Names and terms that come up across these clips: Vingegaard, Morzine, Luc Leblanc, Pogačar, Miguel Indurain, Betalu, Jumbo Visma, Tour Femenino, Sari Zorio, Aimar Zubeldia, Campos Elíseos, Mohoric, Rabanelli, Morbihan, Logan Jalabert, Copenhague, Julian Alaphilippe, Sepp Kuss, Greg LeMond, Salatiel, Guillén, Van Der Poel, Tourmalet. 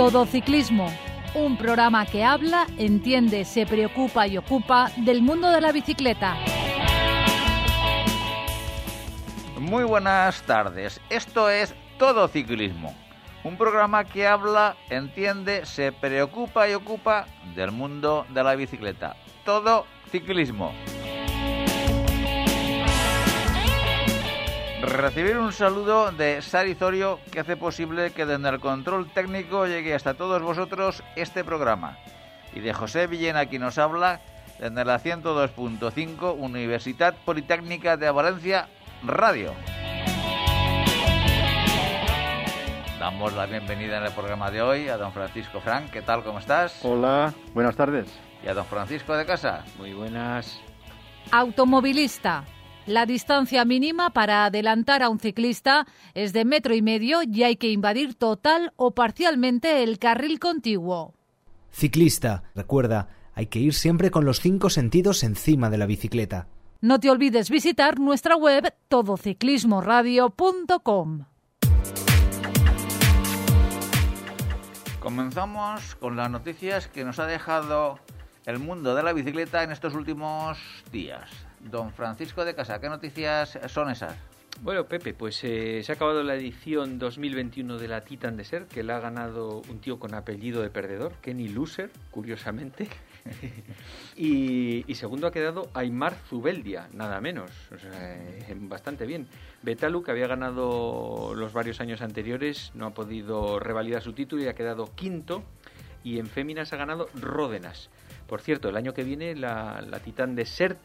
Todo Ciclismo, un programa que habla, entiende, se preocupa y ocupa del mundo de la bicicleta. Muy buenas tardes, esto es Todo Ciclismo, un programa que habla, entiende, se preocupa y ocupa del mundo de la bicicleta. Todo Ciclismo. Recibir un saludo de Sari Zorio, que hace posible que desde el control técnico llegue hasta todos vosotros este programa. Y de José Guillén, a quien nos habla, desde la 102.5 Universidad Politécnica de Valencia Radio. Damos la bienvenida en el programa de hoy a don Francisco Franch. ¿Qué tal? ¿Cómo estás? Hola, buenas tardes. Y a don Francisco de Casa. Muy buenas. Automovilista. La distancia mínima para adelantar a un ciclista es de 1,5 metros y hay que invadir total o parcialmente el carril contiguo. Ciclista, recuerda, hay que ir siempre con los 5 sentidos encima de la bicicleta. No te olvides visitar nuestra web todociclismoradio.com. Comenzamos con las noticias que nos ha dejado el mundo de la bicicleta en estos últimos días. Don Francisco de Casa, ¿qué noticias son esas? Bueno, Pepe, pues se ha acabado la edición 2021 de la Titan Desert, que la ha ganado un tío con apellido de perdedor, Kenny Loser, curiosamente. y segundo ha quedado Aimar Zubeldia, nada menos. O sea, bastante bien. Betalu, que había ganado los varios años anteriores, no ha podido revalidar su título y ha quedado quinto. Y en féminas ha ganado Ródenas. Por cierto, el año que viene la Titan Desert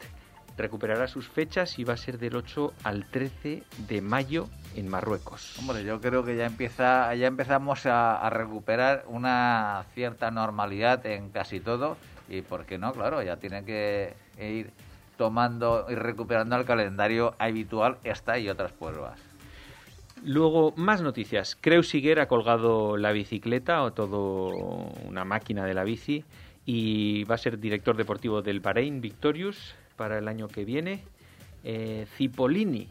recuperará sus fechas y va a ser del 8 al 13 de mayo en Marruecos. Hombre, yo creo que ya empezamos a recuperar una cierta normalidad en casi todo. Y por qué no, claro, ya tienen que ir tomando y recuperando el calendario habitual esta y otras pruebas. Luego, más noticias. Creus Higuera ha colgado la bicicleta, o todo una máquina de la bici, y va a ser director deportivo del Bahrein Victorious para el año que viene. Cipollini,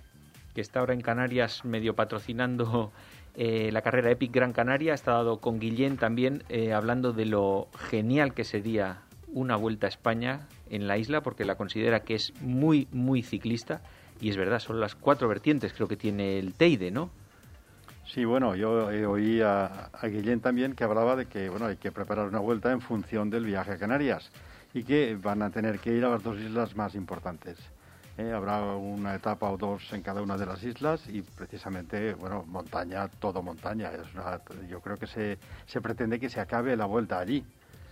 que está ahora en Canarias medio patrocinando la carrera Epic Gran Canaria, ha estado con Guillén también hablando de lo genial que sería una vuelta a España en la isla, porque la considera que es muy, muy ciclista, y es verdad, son las 4 vertientes creo que tiene el Teide, ¿no? Sí, bueno, yo oí a Guillén también, que hablaba de que bueno, hay que preparar una vuelta en función del viaje a Canarias, y que van a tener que ir a las 2 islas más importantes. Habrá una etapa o 2 en cada una de las islas y precisamente, bueno, montaña, todo montaña. Yo creo que se pretende que se acabe la vuelta allí,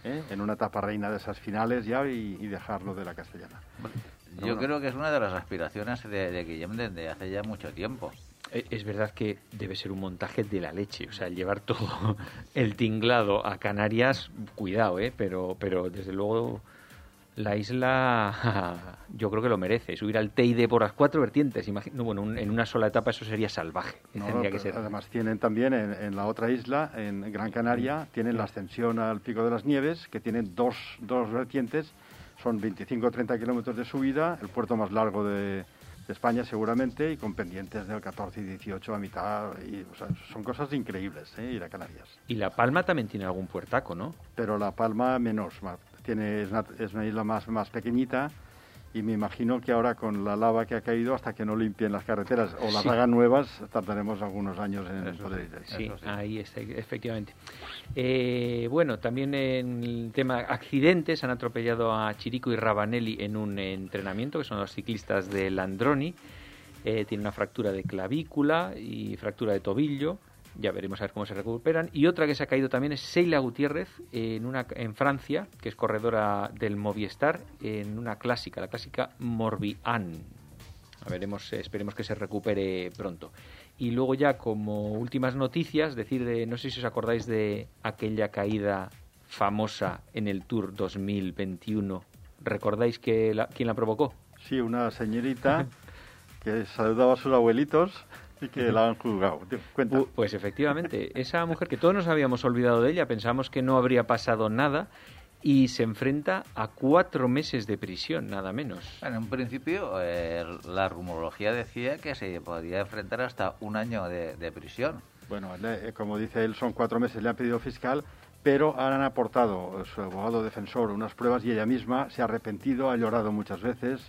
en una etapa reina de esas finales ya y dejarlo de la castellana. Yo creo que es una de las aspiraciones de Guillem desde hace ya mucho tiempo. Es verdad que debe ser un montaje de la leche, o sea, llevar todo el tinglado a Canarias, cuidado, pero desde luego la isla yo creo que lo merece. Subir al Teide por las 4 vertientes, en una sola etapa eso sería salvaje. Tendría que ser. Además tienen también en la otra isla, en Gran Canaria, tienen la ascensión al Pico de las Nieves, que tienen dos vertientes, son 25 o 30 kilómetros de subida, el puerto más largo de España seguramente, y con pendientes del 14 y 18 a mitad, y, o sea, son cosas increíbles, ir a Canarias. Y La Palma también tiene algún puertaco, ¿no? Pero La Palma es una isla más pequeñita, y me imagino que ahora con la lava que ha caído, hasta que no limpien las carreteras o las hagan nuevas, tardaremos algunos años en poder ir. Sí, ahí está, efectivamente. Bueno, también en el tema accidentes, han atropellado a Chirico y Rabanelli en un entrenamiento, que son los ciclistas de Landroni. Tiene una fractura de clavícula y fractura de tobillo. Ya veremos a ver cómo se recuperan. Y otra que se ha caído también es Sheila Gutiérrez en Francia, que es corredora del Movistar, en una clásica, la clásica Morbihan. Esperemos que se recupere pronto. Y luego ya como últimas noticias, no sé si os acordáis de aquella caída famosa en el Tour 2021. ¿Recordáis quién la provocó? Sí, una señorita que saludaba a sus abuelitos. Que la han juzgado. Cuenta. Pues efectivamente, esa mujer que todos nos habíamos olvidado de ella, pensamos que no habría pasado nada, y se enfrenta a 4 meses de prisión, nada menos. Bueno, en un principio la rumorología decía que se podía enfrentar hasta un año de prisión. Bueno, como dice él, son 4 meses, le han pedido fiscal, pero han aportado su abogado defensor unas pruebas y ella misma se ha arrepentido, ha llorado muchas veces,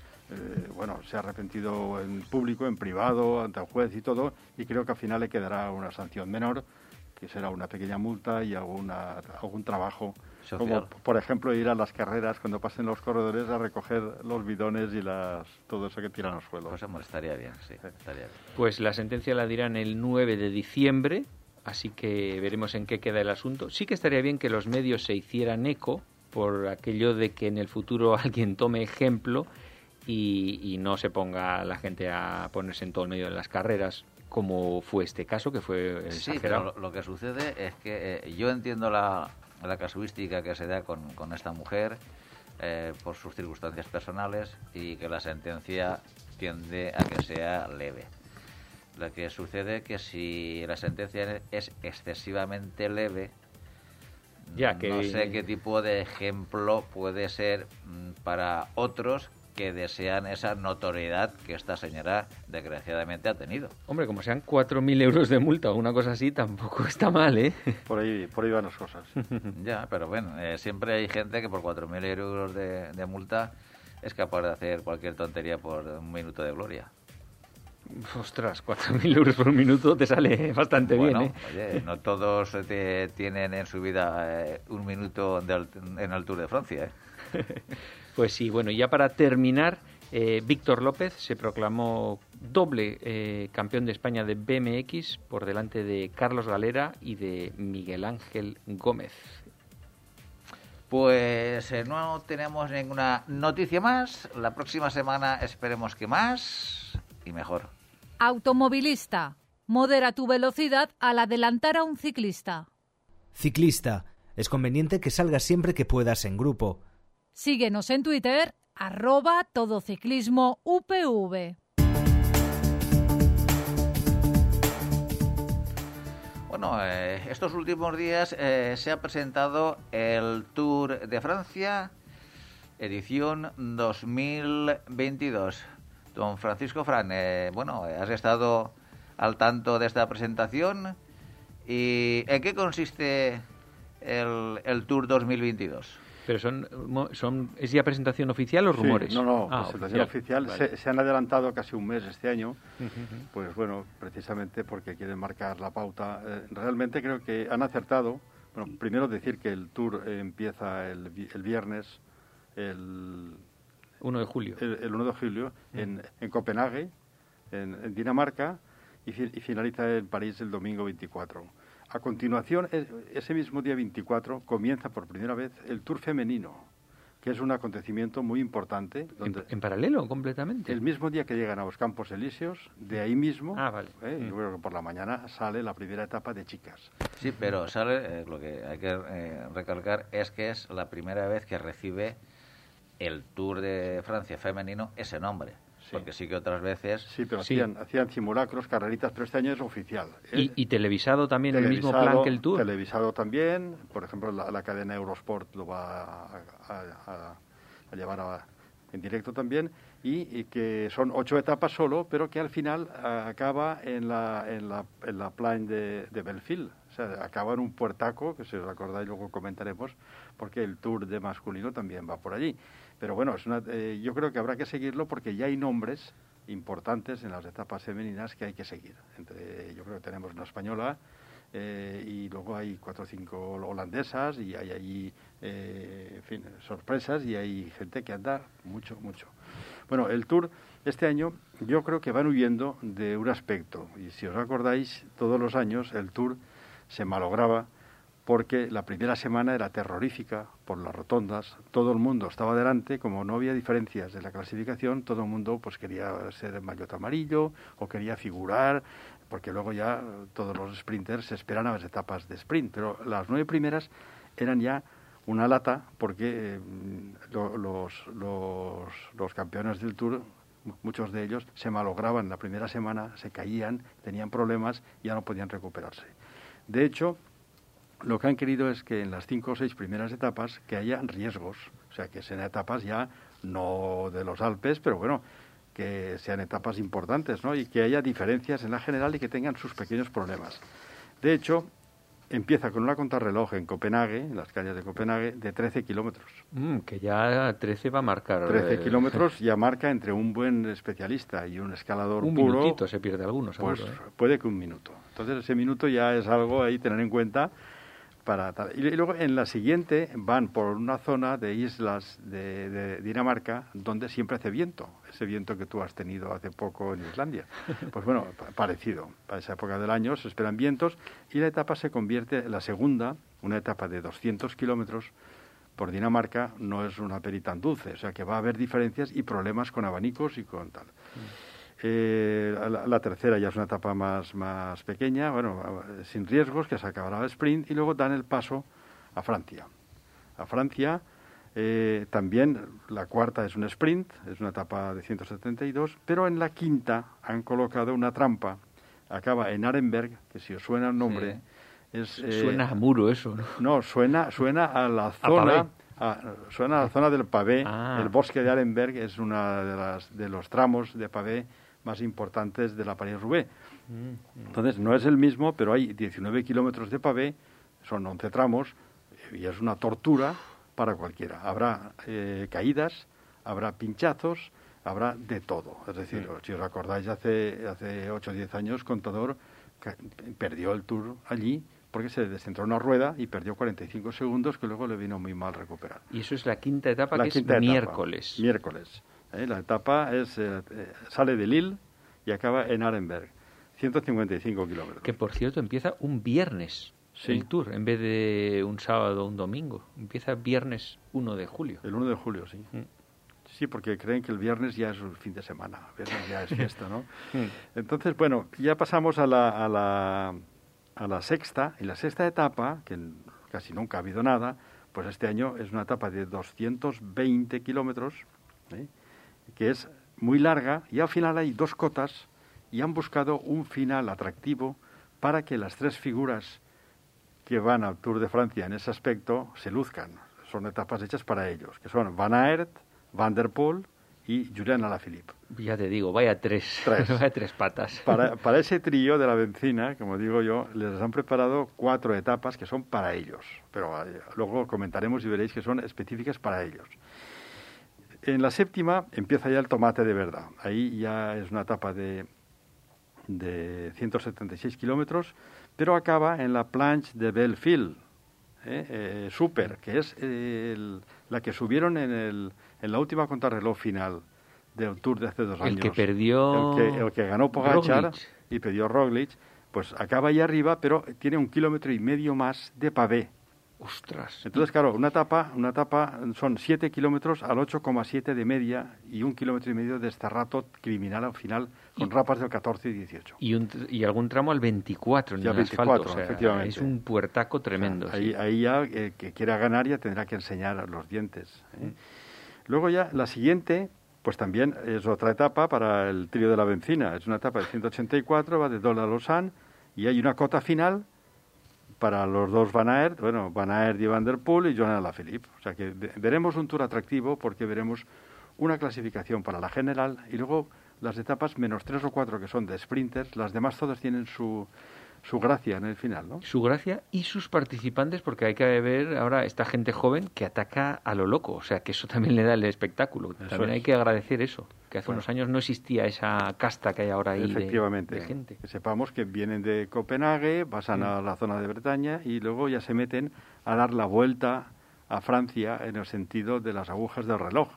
bueno, se ha arrepentido en público, en privado, ante el juez y todo, y creo que al final le quedará una sanción menor, que será una pequeña multa y algún trabajo social, como por ejemplo ir a las carreras cuando pasen los corredores a recoger los bidones y todo eso que tiran al suelo. Pues amor, estaría bien, sí, estaría bien. Pues la sentencia la dirán el 9 de diciembre, así que veremos en qué queda el asunto. Sí que estaría bien que los medios se hicieran eco por aquello de que en el futuro alguien tome ejemplo y no se ponga la gente a ponerse en todo el medio de las carreras, como fue este caso, que fue exagerado. Sí, pero lo que sucede es que yo entiendo la casuística que se da con esta mujer por sus circunstancias personales y que la sentencia tiende a que sea leve. Lo que sucede es que si la sentencia es excesivamente leve, ya que no sé qué tipo de ejemplo puede ser para otros que desean esa notoriedad que esta señora desgraciadamente ha tenido. Hombre, como sean 4.000 euros de multa o una cosa así, tampoco está mal, ¿eh? Por ahí van las cosas. Ya, pero bueno, siempre hay gente que por 4.000 euros de multa es capaz de hacer cualquier tontería por un minuto de gloria. Ostras, 4.000 euros por minuto te sale bastante bien, ¿eh? Oye, no todos tienen en su vida un minuto en el Tour de Francia, ¿eh? Pues sí, bueno, ya para terminar, Víctor López se proclamó doble campeón de España de BMX por delante de Carlos Galera y de Miguel Ángel Gómez. Pues no tenemos ninguna noticia más. La próxima semana esperemos que más y mejor. Automovilista, modera tu velocidad al adelantar a un ciclista. Ciclista, es conveniente que salgas siempre que puedas en grupo. Síguenos en Twitter, @todociclismoUPV. Bueno, estos últimos días se ha presentado el Tour de Francia, edición 2022. Don Francisco Franch, bueno, has estado al tanto de esta presentación. ¿Y en qué consiste el Tour 2022? ¿Pero es ya presentación oficial o rumores? Sí, no, presentación oficial. Vale. Se han adelantado casi un mes este año, pues bueno, precisamente porque quieren marcar la pauta. Realmente creo que han acertado. Bueno, primero decir que el Tour empieza el viernes, el 1 de julio. El 1 de julio, en Copenhague, en Dinamarca, y finaliza en París el domingo 24. A continuación, ese mismo día 24, comienza por primera vez el Tour femenino, que es un acontecimiento muy importante. Donde ¿En paralelo, completamente? El mismo día que llegan a los Campos Elíseos, de ahí mismo, vale. Yo creo que por la mañana sale la primera etapa de chicas. Sí, pero sale, lo que hay que recalcar es que es la primera vez que recibe el Tour de Francia femenino ese nombre. Sí. Porque sí que otras veces... Sí, pero hacían simulacros, carreritas, pero este año es oficial. ¿Y televisado también, el mismo plan que el Tour? Televisado también. Por ejemplo, la cadena Eurosport lo va a llevar en directo también. Y que son 8 etapas solo, pero que al final acaba en la Planche de Belles Filles. O sea, acaba en un puertaco, que si os acordáis luego comentaremos, porque el Tour de masculino también va por allí. Pero bueno, yo creo que habrá que seguirlo porque ya hay nombres importantes en las etapas femeninas que hay que seguir. Yo creo que tenemos una española y luego hay 4 o 5 holandesas y hay allí, en fin, sorpresas y hay gente que anda mucho, mucho. Bueno, el Tour este año yo creo que van huyendo de un aspecto. Y si os acordáis, todos los años el Tour se malograba porque la primera semana era terrorífica por las rotondas, todo el mundo estaba delante, como no había diferencias de la clasificación, todo el mundo pues quería ser maillot amarillo o quería figurar, porque luego ya todos los sprinters se esperan a las etapas de sprint, pero las 9 primeras eran ya una lata porque los campeones del Tour, muchos de ellos, se malograban la primera semana, se caían, tenían problemas y ya no podían recuperarse. De hecho, lo que han querido es que en las 5 o 6 primeras etapas que haya riesgos, o sea, que sean etapas ya no de los Alpes, pero bueno, que sean etapas importantes, ¿no? Y que haya diferencias en la general y que tengan sus pequeños problemas. De hecho, empieza con una contrarreloj en Copenhague, en las calles de Copenhague, de 13 kilómetros. Que ya 13 va a marcar. 13 kilómetros ya marca entre un buen especialista y un escalador un puro. Un minutito se pierde algunos. Pues puede que un minuto. Entonces ese minuto ya es algo ahí tener en cuenta. Y luego en la siguiente van por una zona de islas de Dinamarca donde siempre hace viento. Ese viento que tú has tenido hace poco en Islandia. Pues bueno, parecido. Para esa época del año se esperan vientos y la etapa se convierte en la segunda, una etapa de 200 kilómetros por Dinamarca. No es una peri tan dulce, o sea que va a haber diferencias y problemas con abanicos y con tal. La tercera ya es una etapa más pequeña, bueno, sin riesgos, que se acabará el sprint, y luego dan el paso a Francia. A Francia también la cuarta es un sprint, es una etapa de 172, pero en la quinta han colocado una trampa. Acaba en Arenberg, que si os suena el nombre... Sí. Suena a muro eso, ¿no? No, suena a la zona... suena a la zona del pavé. El bosque de Arenberg es uno de los tramos de pavé más importantes de la París-Roubaix. Entonces, no es el mismo, pero hay 19 kilómetros de pavé, son 11 tramos, y es una tortura para cualquiera. Habrá caídas, habrá pinchazos, habrá de todo. Es decir, si os acordáis, hace 8 o 10 años, Contador perdió el Tour allí, porque se descentró una rueda y perdió 45 segundos, que luego le vino muy mal recuperar. Y eso es la quinta etapa, que es miércoles. Miércoles. La etapa sale de Lille y acaba en Arenberg. 155 kilómetros. Que, por cierto, empieza un viernes el Tour, en vez de un sábado o un domingo. Empieza viernes 1 de julio. El 1 de julio, sí. Sí, porque creen que el viernes ya es el fin de semana. El viernes ya es fiesta, ¿no? Entonces, bueno, ya pasamos a la sexta, en la sexta etapa, que casi nunca ha habido nada, pues este año es una etapa de 220 kilómetros, que es muy larga, y al final hay dos cotas, y han buscado un final atractivo para que las tres figuras que van al Tour de Francia en ese aspecto se luzcan. Son etapas hechas para ellos, que son Van Aert, Van Der Poel y Julian Alaphilippe. Ya te digo, vaya tres. Vaya tres patas. Para ese trío de la bencina, como digo yo, les han preparado 4 etapas que son para ellos. Pero luego comentaremos y veréis que son específicas para ellos. En la séptima empieza ya el tomate de verdad. Ahí ya es una etapa de 176 kilómetros, pero acaba en la Planche des Belles Filles, super, que es la que subieron en la última contrarreloj final del Tour de hace 2 años. El que perdió... El que ganó Pogačar y perdió Roglic, pues acaba ahí arriba, pero tiene 1,5 kilómetros más de pavé. ¡Ostras! Entonces, claro, una etapa son 7 kilómetros al 8,7 de media y 1,5 kilómetros de rato criminal al final, con rapas del 14 y 18. Y algún tramo al 24 en el asfalto. O sea, efectivamente. Es un puertaco tremendo. O sea, ahí ya que quiera ganar ya tendrá que enseñar los dientes. Luego ya la siguiente... Pues también es otra etapa para el trío de la bencina. Es una etapa de 184, va de Dol a Lausanne, y hay una cota final para los dos Van Aert y Van Der Poel y Julian Alaphilippe. O sea que veremos un Tour atractivo, porque veremos una clasificación para la general y luego las etapas menos 3 o 4 que son de sprinters. Las demás todas tienen su gracia en el final, ¿no? Su gracia y sus participantes, porque hay que ver ahora esta gente joven que ataca a lo loco, o sea, que eso también le da el espectáculo. Eso también es. Hay que agradecer eso, que hace unos años no existía esa casta que hay ahora ahí. Efectivamente, de gente. Que sepamos que vienen de Copenhague, pasan a la zona de Bretaña y luego ya se meten a dar la vuelta a Francia en el sentido de las agujas del reloj.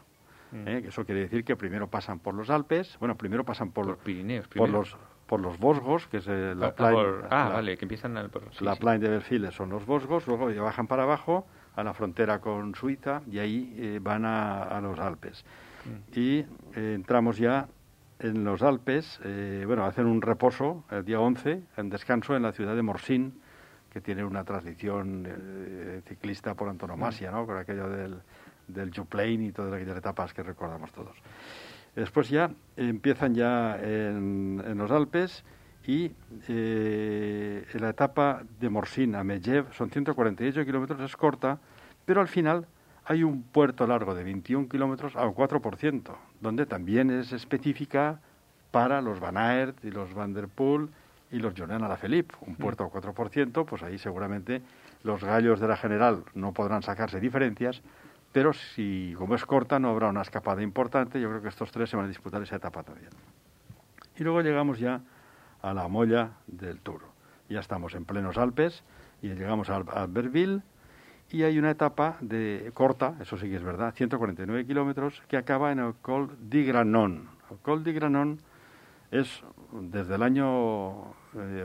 Eso quiere decir que primero pasan por los Alpes, primero pasan por los Pirineos, por los Vosgos, que es la plaine... que empiezan al... Plaine de Belles Filles son los Vosgos, luego bajan para abajo a la frontera con Suiza y ahí van a los Alpes. Y entramos ya en los Alpes, hacen un reposo el día 11, en descanso en la ciudad de Morzine, que tiene una tradición ciclista por antonomasia, ¿no? Con aquello del Joplain y todas aquellas etapas que recordamos todos. Después ya empiezan ya en los Alpes y en la etapa de Morzine a Megève son 148 kilómetros, es corta, pero al final hay un puerto largo de 21 kilómetros al 4%, donde también es específica para los Van Aert y los Van Der Poel y los Julian Alaphilippe, un puerto a 4%, pues ahí seguramente los gallos de la general no podrán sacarse diferencias, pero si como es corta no habrá una escapada importante. Yo creo que estos tres se van a disputar esa etapa también. Y luego llegamos ya a la molla del Tour. Ya estamos en plenos Alpes y llegamos a Albertville, y hay una etapa de corta, eso sí que es verdad, 149 kilómetros, que acaba en el Col de Granón. El Col de Granón es, desde el año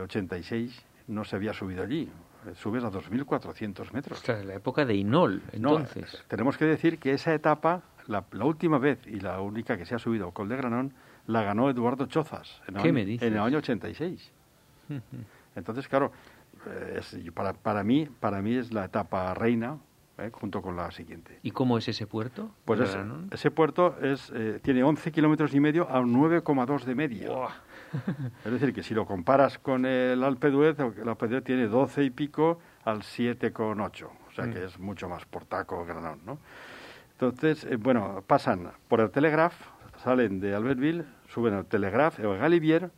86, no se había subido allí. Subes a 2.400 metros. O sea, en la época de Inol, entonces. No, tenemos que decir que esa etapa, la última vez y la única que se ha subido al Col de Granón, la ganó Eduardo Chozas en el año 86. Entonces, claro, para mí es la etapa reina, junto con la siguiente. ¿Y cómo es ese puerto? Pues ese puerto tiene 11 kilómetros y medio a 9,2 de media. ¡Wow! Es decir, que si lo comparas con el Alpe d'Huez, el Alpe d'Huez tiene 12 y pico al 7,8. O sea que es mucho más portaco Granón, ¿no? Entonces, bueno, pasan por el Telegraf, salen de Albertville, suben al Telegraf, el Galibier,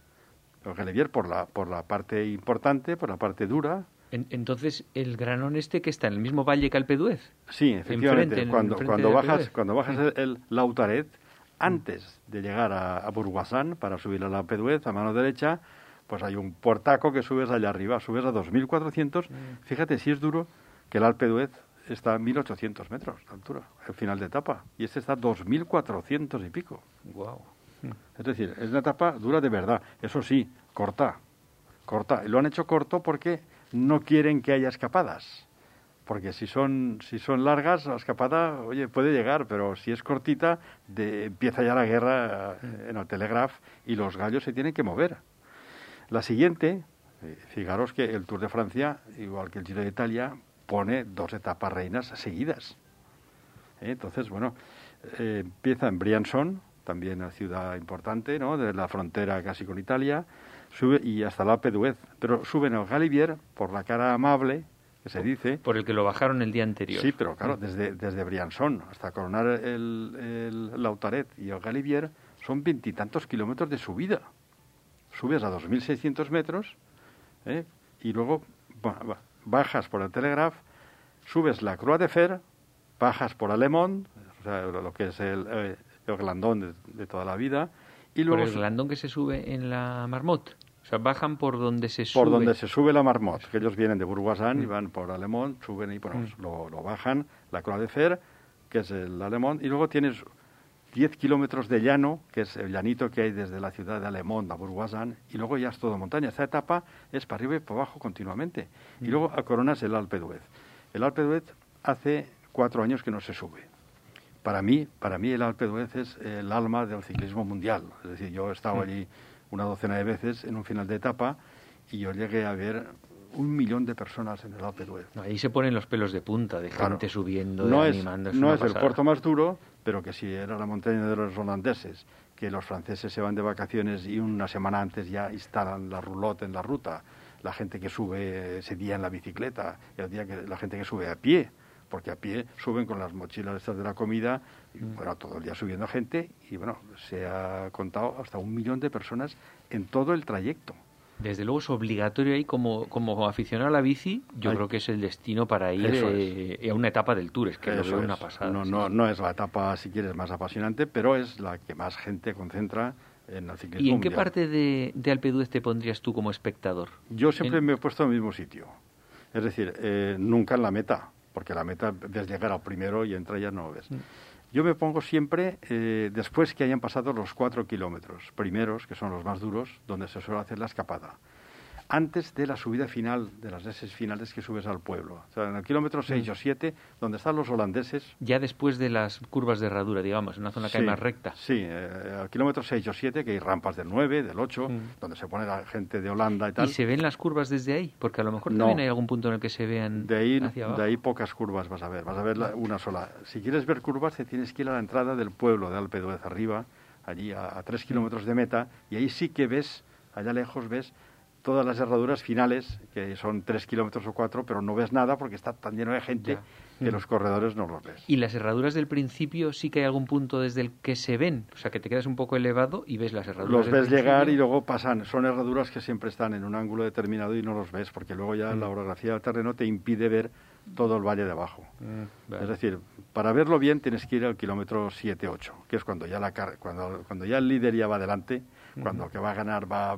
por la parte importante, por la parte dura. Entonces, el Granón este que está en el mismo valle que Alpe d'Huez. Sí, efectivamente. Cuando bajas el Lautaret, antes de llegar a Bourg d'Oisans para subir al Alpe d'Huez a mano derecha, pues hay un portaco que subes allá arriba, subes a 2.400. Fíjate si es duro que el Alpe d'Huez está a 1.800 metros de altura, el final de etapa, y este está a 2.400 y pico. Wow. Es decir, es una etapa dura de verdad. Eso sí, corta. Lo han hecho corto porque no quieren que haya escapadas. Porque si son largas, la escapada, oye, puede llegar, pero si es cortita, empieza ya la guerra en el Telegraf y los gallos se tienen que mover. La siguiente, fijaros que el Tour de Francia, igual que el Giro de Italia, pone dos etapas reinas seguidas. Entonces, bueno, empieza en Briançon, también una ciudad importante, ¿no?, de la frontera casi con Italia, sube y hasta la Alpe d'Huez, pero suben al Galibier por la cara amable, que se dice... Por el que lo bajaron el día anterior. Sí, pero claro, desde Briançon hasta coronar el Lautaret y el Galibier son veintitantos kilómetros de subida. Subes a 2.600 metros y luego bajas por el Telegraf, subes la Croix de Fer, bajas por Allemond, o sea, lo que es el glandón de toda la vida. Y luego por el glandón que se sube en la Marmot. O sea, bajan por donde se sube. Por donde se sube la Marmot. Que ellos vienen de Bourg d'Oisans y van por Alemond, suben y lo bajan, la Croix de Fer, que es el Alemond. Y luego tienes 10 kilómetros de llano, que es el llanito que hay desde la ciudad de Alemond a Bourg d'Oisans. Y luego ya es todo montaña. Esta etapa es para arriba y para abajo continuamente. Y luego coronas el Alpe d'Huez. El Alpe d'Huez hace 4 años que no se sube. Para mí el Alpe d'Huez es el alma del ciclismo mundial. Es decir, yo he estado allí una docena de veces en un final de etapa y yo llegué a ver 1 millón de personas en el Alpe d'Huez. No, ahí se ponen los pelos de punta, de gente subiendo, animándose. No es el puerto más duro, pero que si era la montaña de los holandeses, que los franceses se van de vacaciones y una semana antes ya instalan la roulotte en la ruta, la gente que sube ese día en la bicicleta, el día que la gente que sube a pie... Porque a pie suben con las mochilas estas de la comida, y, bueno, todo el día subiendo gente, y bueno, se ha contado hasta 1 millón de personas en todo el trayecto. Desde luego es obligatorio ahí, como aficionado a la bici, yo creo que es el destino para ir a una etapa del Tour, es que es una pasada. No es la etapa, si quieres, más apasionante, pero es la que más gente concentra en el ciclismo. ¿Y en qué parte de Alpe d'Huez te pondrías tú como espectador? Yo siempre me he puesto en el mismo sitio, es decir, nunca en la meta. Porque la meta es llegar al primero y entrar ya no lo ves. Yo me pongo siempre después que hayan pasado los 4 kilómetros primeros, que son los más duros, donde se suele hacer la escapada. Antes de la subida final, de las heces finales que subes al pueblo. O sea, en el kilómetro 6 o 7, donde están los holandeses... Ya después de las curvas de herradura, digamos, en una zona que hay más recta. Sí, al kilómetro 6 o 7, que hay rampas del 9, del 8, donde se pone la gente de Holanda y tal. ¿Y se ven las curvas desde ahí? Porque a lo mejor también hay algún punto en el que se vean hacia abajo. De ahí pocas curvas vas a ver una sola. Si quieres ver curvas, te tienes que ir a la entrada del pueblo de Alpe d'Huez arriba, allí a 3 kilómetros de meta, y ahí sí que ves, allá lejos ves... todas las herraduras finales, que son 3 kilómetros o 4, pero no ves nada porque está tan lleno de gente que los corredores no los ves. ¿Y las herraduras del principio sí que hay algún punto desde el que se ven? O sea, que te quedas un poco elevado y ves las herraduras. Los ves llegar y luego pasan. Son herraduras que siempre están en un ángulo determinado y no los ves, porque luego ya la orografía del terreno te impide ver todo el valle de abajo. Vale. Es decir, para verlo bien tienes que ir al kilómetro 7-8, que es cuando ya, cuando ya el líder ya va adelante, cuando el que va a ganar va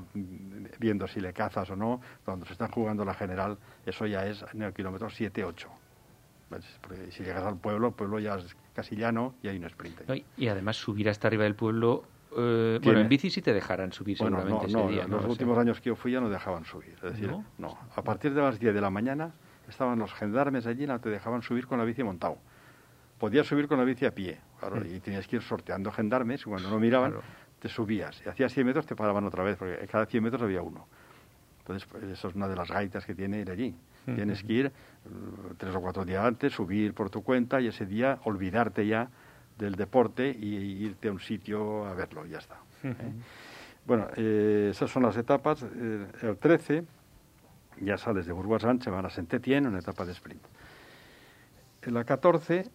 viendo si le cazas o no, cuando se están jugando la general, eso ya es en el kilómetro 7-8. Porque si llegas al pueblo, el pueblo ya es casi llano y hay un sprint. Y además subir hasta arriba del pueblo... bueno, en bici sí te dejarán subir seguramente ese día. Los últimos años que yo fui ya no dejaban subir. Es decir, no. A partir de las 10 de la mañana estaban los gendarmes allí y no te dejaban subir con la bici montado. Podías subir con la bici a pie, claro, y tenías que ir sorteando gendarmes, y cuando no miraban... Claro. Te subías y hacías 100 metros te paraban otra vez, porque cada 100 metros había uno. Entonces, pues, eso es una de las gaitas que tiene ir allí. Tienes que ir 3 o 4 días antes, subir por tu cuenta y ese día olvidarte ya del deporte y irte a un sitio a verlo, y ya está. Bueno, esas son las etapas. El 13 ya sales de Bourg d'Oisans, se van a Saint-Étienne, una etapa de sprint. En la 14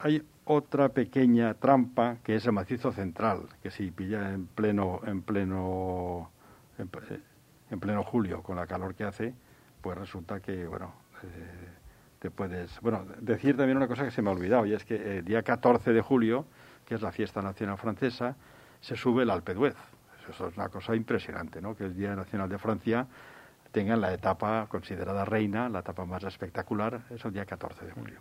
hay otra pequeña trampa que es el macizo central, que si pilla en pleno julio con la calor que hace, pues resulta que te puedes... Bueno, decir también una cosa que se me ha olvidado, y es que el día 14 de julio, que es la fiesta nacional francesa, se sube el Alpe d'Huez. Eso es una cosa impresionante, ¿no? Que el Día Nacional de Francia tengan la etapa considerada reina, la etapa más espectacular, es el día 14 de julio.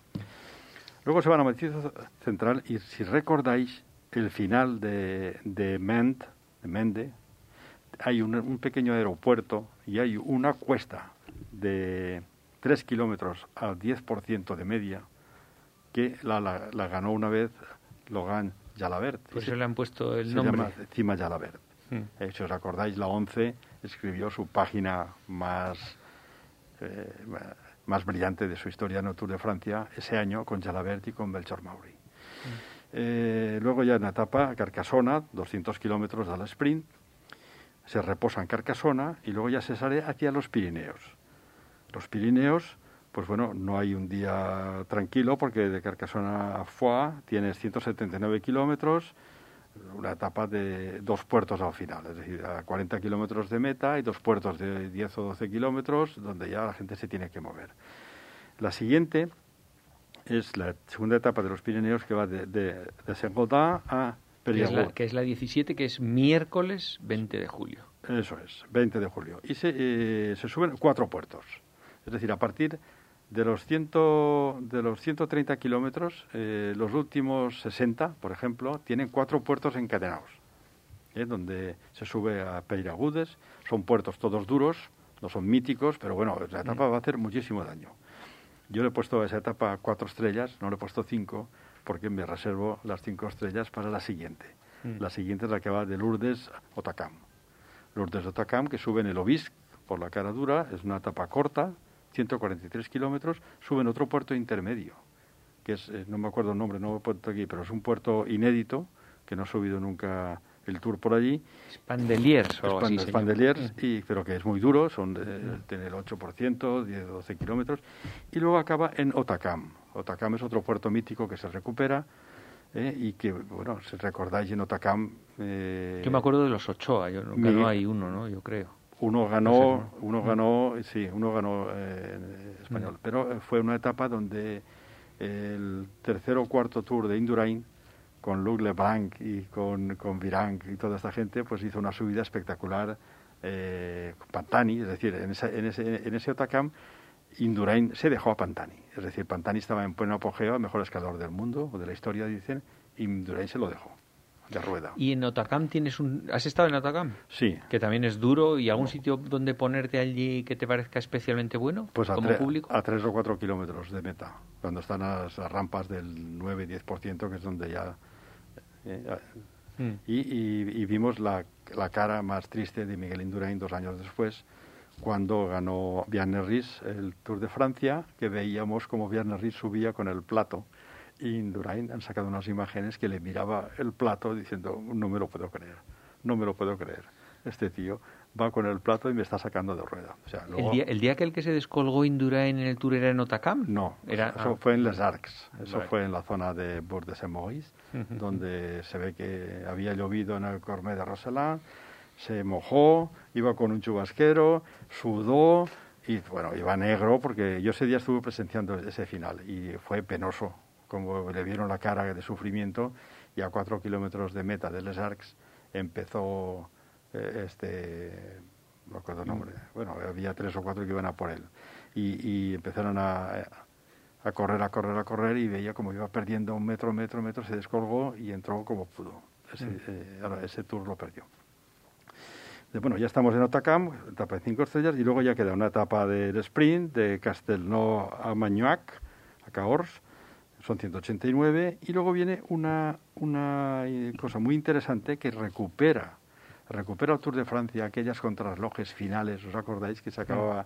Luego se van a Macizo Central y, si recordáis, el final de Mende, hay un pequeño aeropuerto y hay una cuesta de 3 kilómetros al 10% de media que la ganó una vez Logan Jalabert. Por eso le han puesto el nombre. Se llama Cima Jalabert. Si os acordáis, la ONCE escribió su página más brillante de su historia en el Tour de Francia, ese año con Jalabert y con Melchor Mauri. Luego ya en la etapa Carcasona, 200 kilómetros al sprint, se reposa en Carcasona y luego ya se sale hacia los Pirineos. Los Pirineos, pues bueno, no hay un día tranquilo porque de Carcasona a Foix tienes 179 kilómetros, una etapa de 2 puertos al final, es decir, a 40 kilómetros de meta y 2 puertos de 10 o 12 kilómetros donde ya la gente se tiene que mover. La siguiente es la segunda etapa de los Pirineos que va de Saint-Gaudens a Périgueux. Que es la 17, que es miércoles 20 de julio. Eso es, 20 de julio. Y se suben 4 puertos. Es decir, a partir de los 130 kilómetros, los últimos 60, por ejemplo, tienen 4 puertos encadenados, donde se sube a Peiragudes. Son puertos todos duros, no son míticos, pero bueno, la etapa va a hacer muchísimo daño. Yo le he puesto a esa etapa 4 estrellas, no le he puesto 5, porque me reservo las 5 estrellas para la siguiente. La siguiente es la que va de Lourdes-Otacam. Lourdes-Otacam, que sube en el Obisque por la cara dura, es una etapa corta, 143 kilómetros, suben otro puerto intermedio, que es, no me acuerdo el nombre, no lo he puesto aquí, pero es un puerto inédito, que no ha subido nunca el Tour por allí. Spandeliers, pero que es muy duro, tiene el 8%, 10 o 12 kilómetros, y luego acaba en Otacam. Otacam es otro puerto mítico que se recupera, y que, bueno, si recordáis en Otacam... yo me acuerdo de los Ochoa, no hay uno, ¿no? Yo creo. Uno ganó español, pero fue una etapa donde el tercer o cuarto Tour de Indurain, con Luc Leblanc y con Virang y toda esta gente, pues hizo una subida espectacular, con Pantani, es decir, en ese Otacam, Indurain se dejó a Pantani, es decir, Pantani estaba en pleno apogeo, el mejor escalador del mundo, o de la historia, dicen, y Indurain se lo dejó. De rueda. ¿Y en Otacam tienes ¿Has estado en Otacam? Sí. Que también es duro, ¿y algún sitio donde ponerte allí que te parezca especialmente bueno? Pues como público. A 3 o 4 kilómetros de meta, cuando están las rampas del 9-10%, que es donde ya... Y vimos la cara más triste de Miguel Indurain 2 años después, cuando ganó Vianney-Ries el Tour de Francia, que veíamos como Vianney-Ries subía con el plato. Y Indurain han sacado unas imágenes que le miraba el plato diciendo, no me lo puedo creer, este tío va con el plato y me está sacando de rueda. O sea, luego... ¿El día aquel que se descolgó Indurain en el Tour era en Otakam? No, eso fue en Les Arcs, eso fue en la zona de Bourg de Semois, donde se ve que había llovido en el Cormet de Roselán, se mojó, iba con un chubasquero, sudó y, bueno, iba negro porque yo ese día estuve presenciando ese final y fue penoso, como le vieron la cara de sufrimiento y a 4 kilómetros de meta de Les Arcs empezó... no recuerdo el nombre, bueno, había 3 o 4 que iban a por él y empezaron a correr y veía como iba perdiendo un metro, se descolgó y entró como pudo. Ese Tour lo perdió. Bueno, ya estamos en Otakam, etapa de 5 estrellas, y luego ya queda una etapa del sprint de Castelnau a Magnac, a Cahors, son 189, y luego viene una cosa muy interesante que recupera el Tour de Francia, aquellas contrarrelojes finales. ¿Os acordáis que se acababa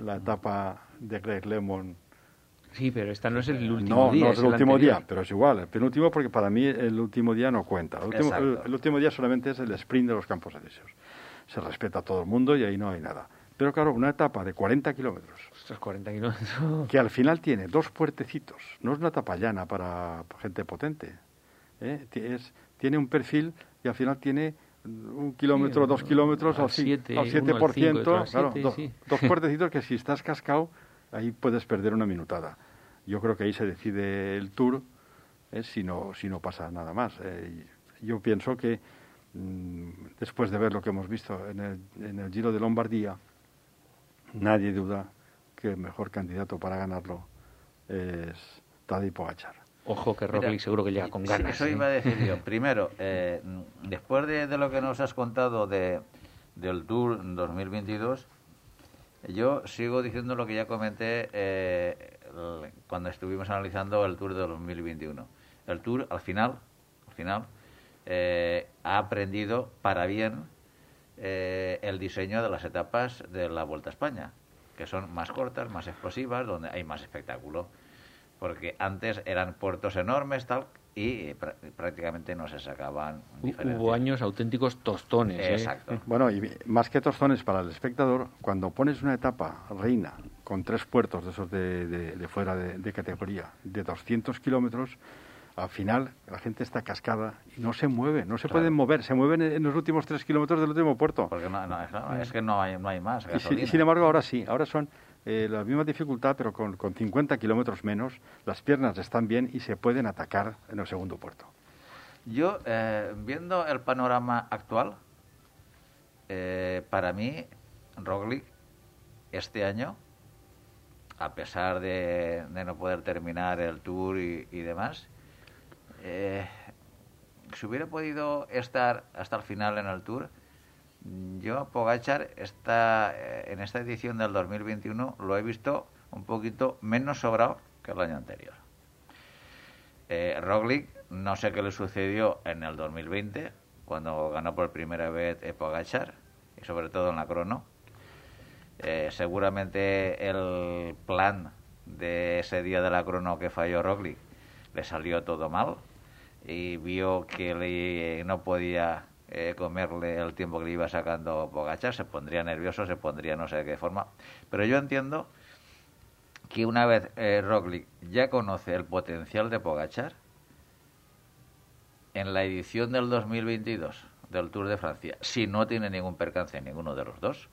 la etapa de Greg LeMond? Sí, pero esta no es el último día. No es el último día, pero es igual. El penúltimo, porque para mí el último día no cuenta. El último día solamente es el sprint de los Campos Elíseos. Se respeta a todo el mundo y ahí no hay nada. Pero claro, una etapa de 40 kilómetros. Estos 40 kilómetros. Que al final tiene 2 puertecitos. No es una etapa llana para gente potente. Tiene un perfil y al final tiene... 1 kilómetro, 2 kilómetros, al 7%, claro, 2 puertecitos que si estás cascado, ahí puedes perder una minutada. Yo creo que ahí se decide el Tour, si no pasa nada más. Yo pienso que, después de ver lo que hemos visto en el Giro de Lombardía, nadie duda que el mejor candidato para ganarlo es Tadej Pogačar. Ojo, que Roglic seguro que llega con ganas. Eso iba a decir yo. Primero, después de lo que nos has contado del Tour 2022, yo sigo diciendo lo que ya comenté cuando estuvimos analizando el Tour de 2021. El Tour, al final, ha aprendido para bien el diseño de las etapas de la Vuelta a España, que son más cortas, más explosivas, donde hay más espectáculo. Porque antes eran puertos enormes, tal, y prácticamente no se sacaban diferencias. Hubo años auténticos tostones. Exacto. Bueno, y más que tostones para el espectador, cuando pones una etapa reina con 3 puertos de esos de fuera de categoría, de 200 kilómetros, al final la gente está cascada y no se mueve, no se pueden mover, se mueven en los últimos 3 kilómetros del último puerto. Porque no, es que no hay más gasolina. Y sin embargo, ahora sí, ahora son... la misma dificultad, pero con 50 kilómetros menos, las piernas están bien y se pueden atacar en el segundo puerto. Yo, viendo el panorama actual, para mí, Roglic, este año, a pesar de no poder terminar el Tour y demás, si hubiera podido estar hasta el final en el Tour... Yo a Pogačar en esta edición del 2021 lo he visto un poquito menos sobrado que el año anterior. Roglic, no sé qué le sucedió en el 2020, cuando ganó por primera vez Pogačar, y sobre todo en la crono. Seguramente el plan de ese día de la crono que falló Roglic le salió todo mal y vio que no podía... comerle el tiempo que le iba sacando Pogačar, se pondría nervioso, se pondría no sé de qué forma. Pero yo entiendo que una vez Roglic ya conoce el potencial de Pogačar, en la edición del 2022 del Tour de Francia, si no tiene ningún percance en ninguno de los dos,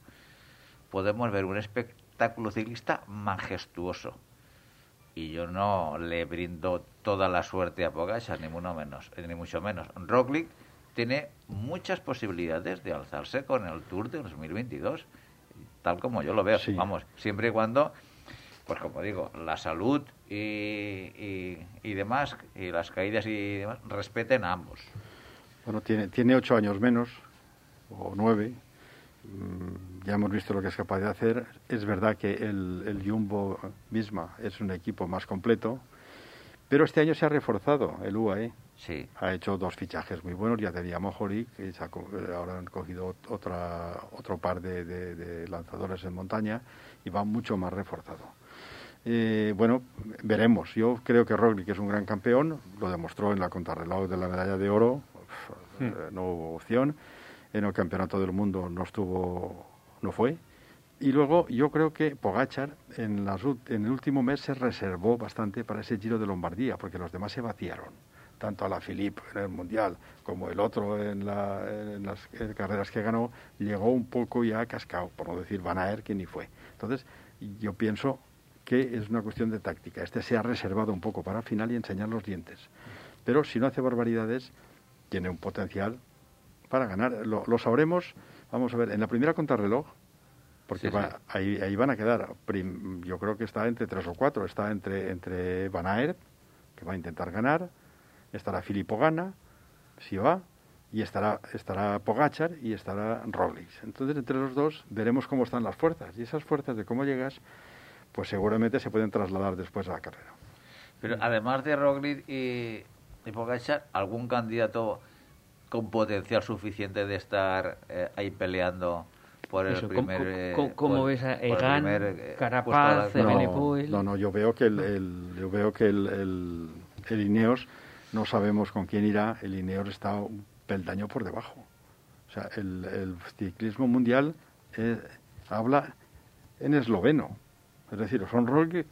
podemos ver un espectáculo ciclista majestuoso. Y yo no le brindo toda la suerte a Pogačar, ni mucho menos. Roglic tiene muchas posibilidades de alzarse con el Tour de 2022, tal como yo lo veo. Sí. Vamos, siempre y cuando, pues como digo, la salud y demás, y las caídas y demás, respeten a ambos. Bueno, tiene 8 años menos, o 9. Ya hemos visto lo que es capaz de hacer. Es verdad que el Jumbo Visma es un equipo más completo, pero este año se ha reforzado el UAE. Sí. Ha hecho 2 fichajes muy buenos, ya tenía Mohoric, ahora han cogido otro par de lanzadores en montaña y va mucho más reforzado. Bueno, veremos. Yo creo que Roglic es un gran campeón, lo demostró en la contrarreloj de la medalla de oro, no hubo opción. en el Campeonato del Mundo no fue. Y luego yo creo que Pogačar en el último mes se reservó bastante para ese Giro de Lombardía, porque los demás se batieron, tanto Alaphilippe en el Mundial como el otro en las carreras que ganó, llegó un poco ya cascado, por no decir Van Aert, que ni fue. Entonces yo pienso que es una cuestión de táctica. Este se ha reservado un poco para el final y enseñar los dientes. Pero si no hace barbaridades, tiene un potencial para ganar. Lo sabremos, vamos a ver, en la primera contrarreloj, porque sí, sí. Ahí van a quedar, yo creo que está entre 3 o 4, está entre Van Aert, que va a intentar ganar, estará Filippo Ganna, si va, y estará Pogačar y estará Roglic. Entonces, entre los dos veremos cómo están las fuerzas, y esas fuerzas de cómo llegas, pues seguramente se pueden trasladar después a la carrera. Pero además de Roglic y Pogačar, ¿algún candidato con potencial suficiente de estar ahí peleando por el primer... ¿Cómo ves a Egan, Carapaz, Benepoel? No, yo veo que el Ineos, no sabemos con quién irá, el Ineos está un peldaño por debajo. O sea, el ciclismo mundial habla en esloveno. Es decir, son Roglic,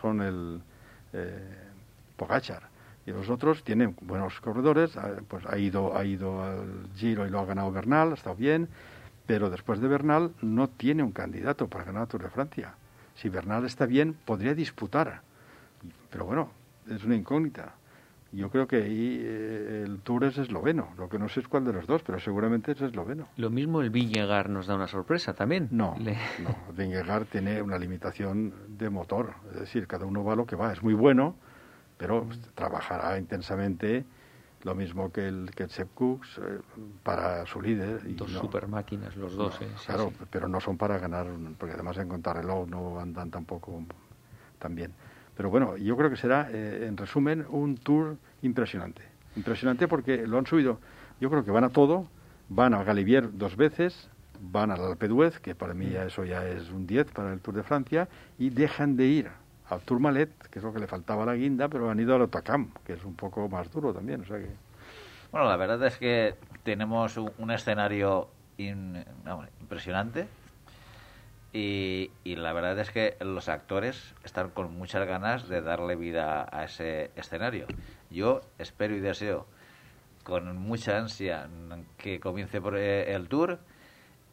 son el Pogačar. Y los otros tienen buenos corredores, pues ha ido al Giro y lo ha ganado Bernal, ha estado bien... Pero después de Bernal no tiene un candidato para ganar la Tour de Francia. Si Bernal está bien, podría disputar. Pero bueno, es una incógnita. Yo creo que ahí el Tour es esloveno. Lo que no sé es cuál de los dos, pero seguramente es esloveno. Lo mismo el Vingegaard nos da una sorpresa también. No, Vingegaard tiene una limitación de motor. Es decir, cada uno va lo que va. Es muy bueno, pero trabajará intensamente... Lo mismo que el Sepp Kuss para su líder. Y dos super máquinas los dos. Claro, sí. Pero no son para ganar, porque además en contrarreloj no andan tampoco tan bien. Pero bueno, yo creo que será, en resumen, un Tour impresionante. Impresionante porque lo han subido. Yo creo que van a todo. Van a Galibier 2 veces, van al Alpe d'Huez, que para mí ya es un 10 para el Tour de Francia, y dejan de ir al Tourmalet, que es lo que le faltaba a la guinda, pero han ido al Otakam, que es un poco más duro también, o sea que... Bueno, la verdad es que tenemos un escenario impresionante y la verdad es que los actores están con muchas ganas de darle vida a ese escenario. Yo espero y deseo con mucha ansia que comience el Tour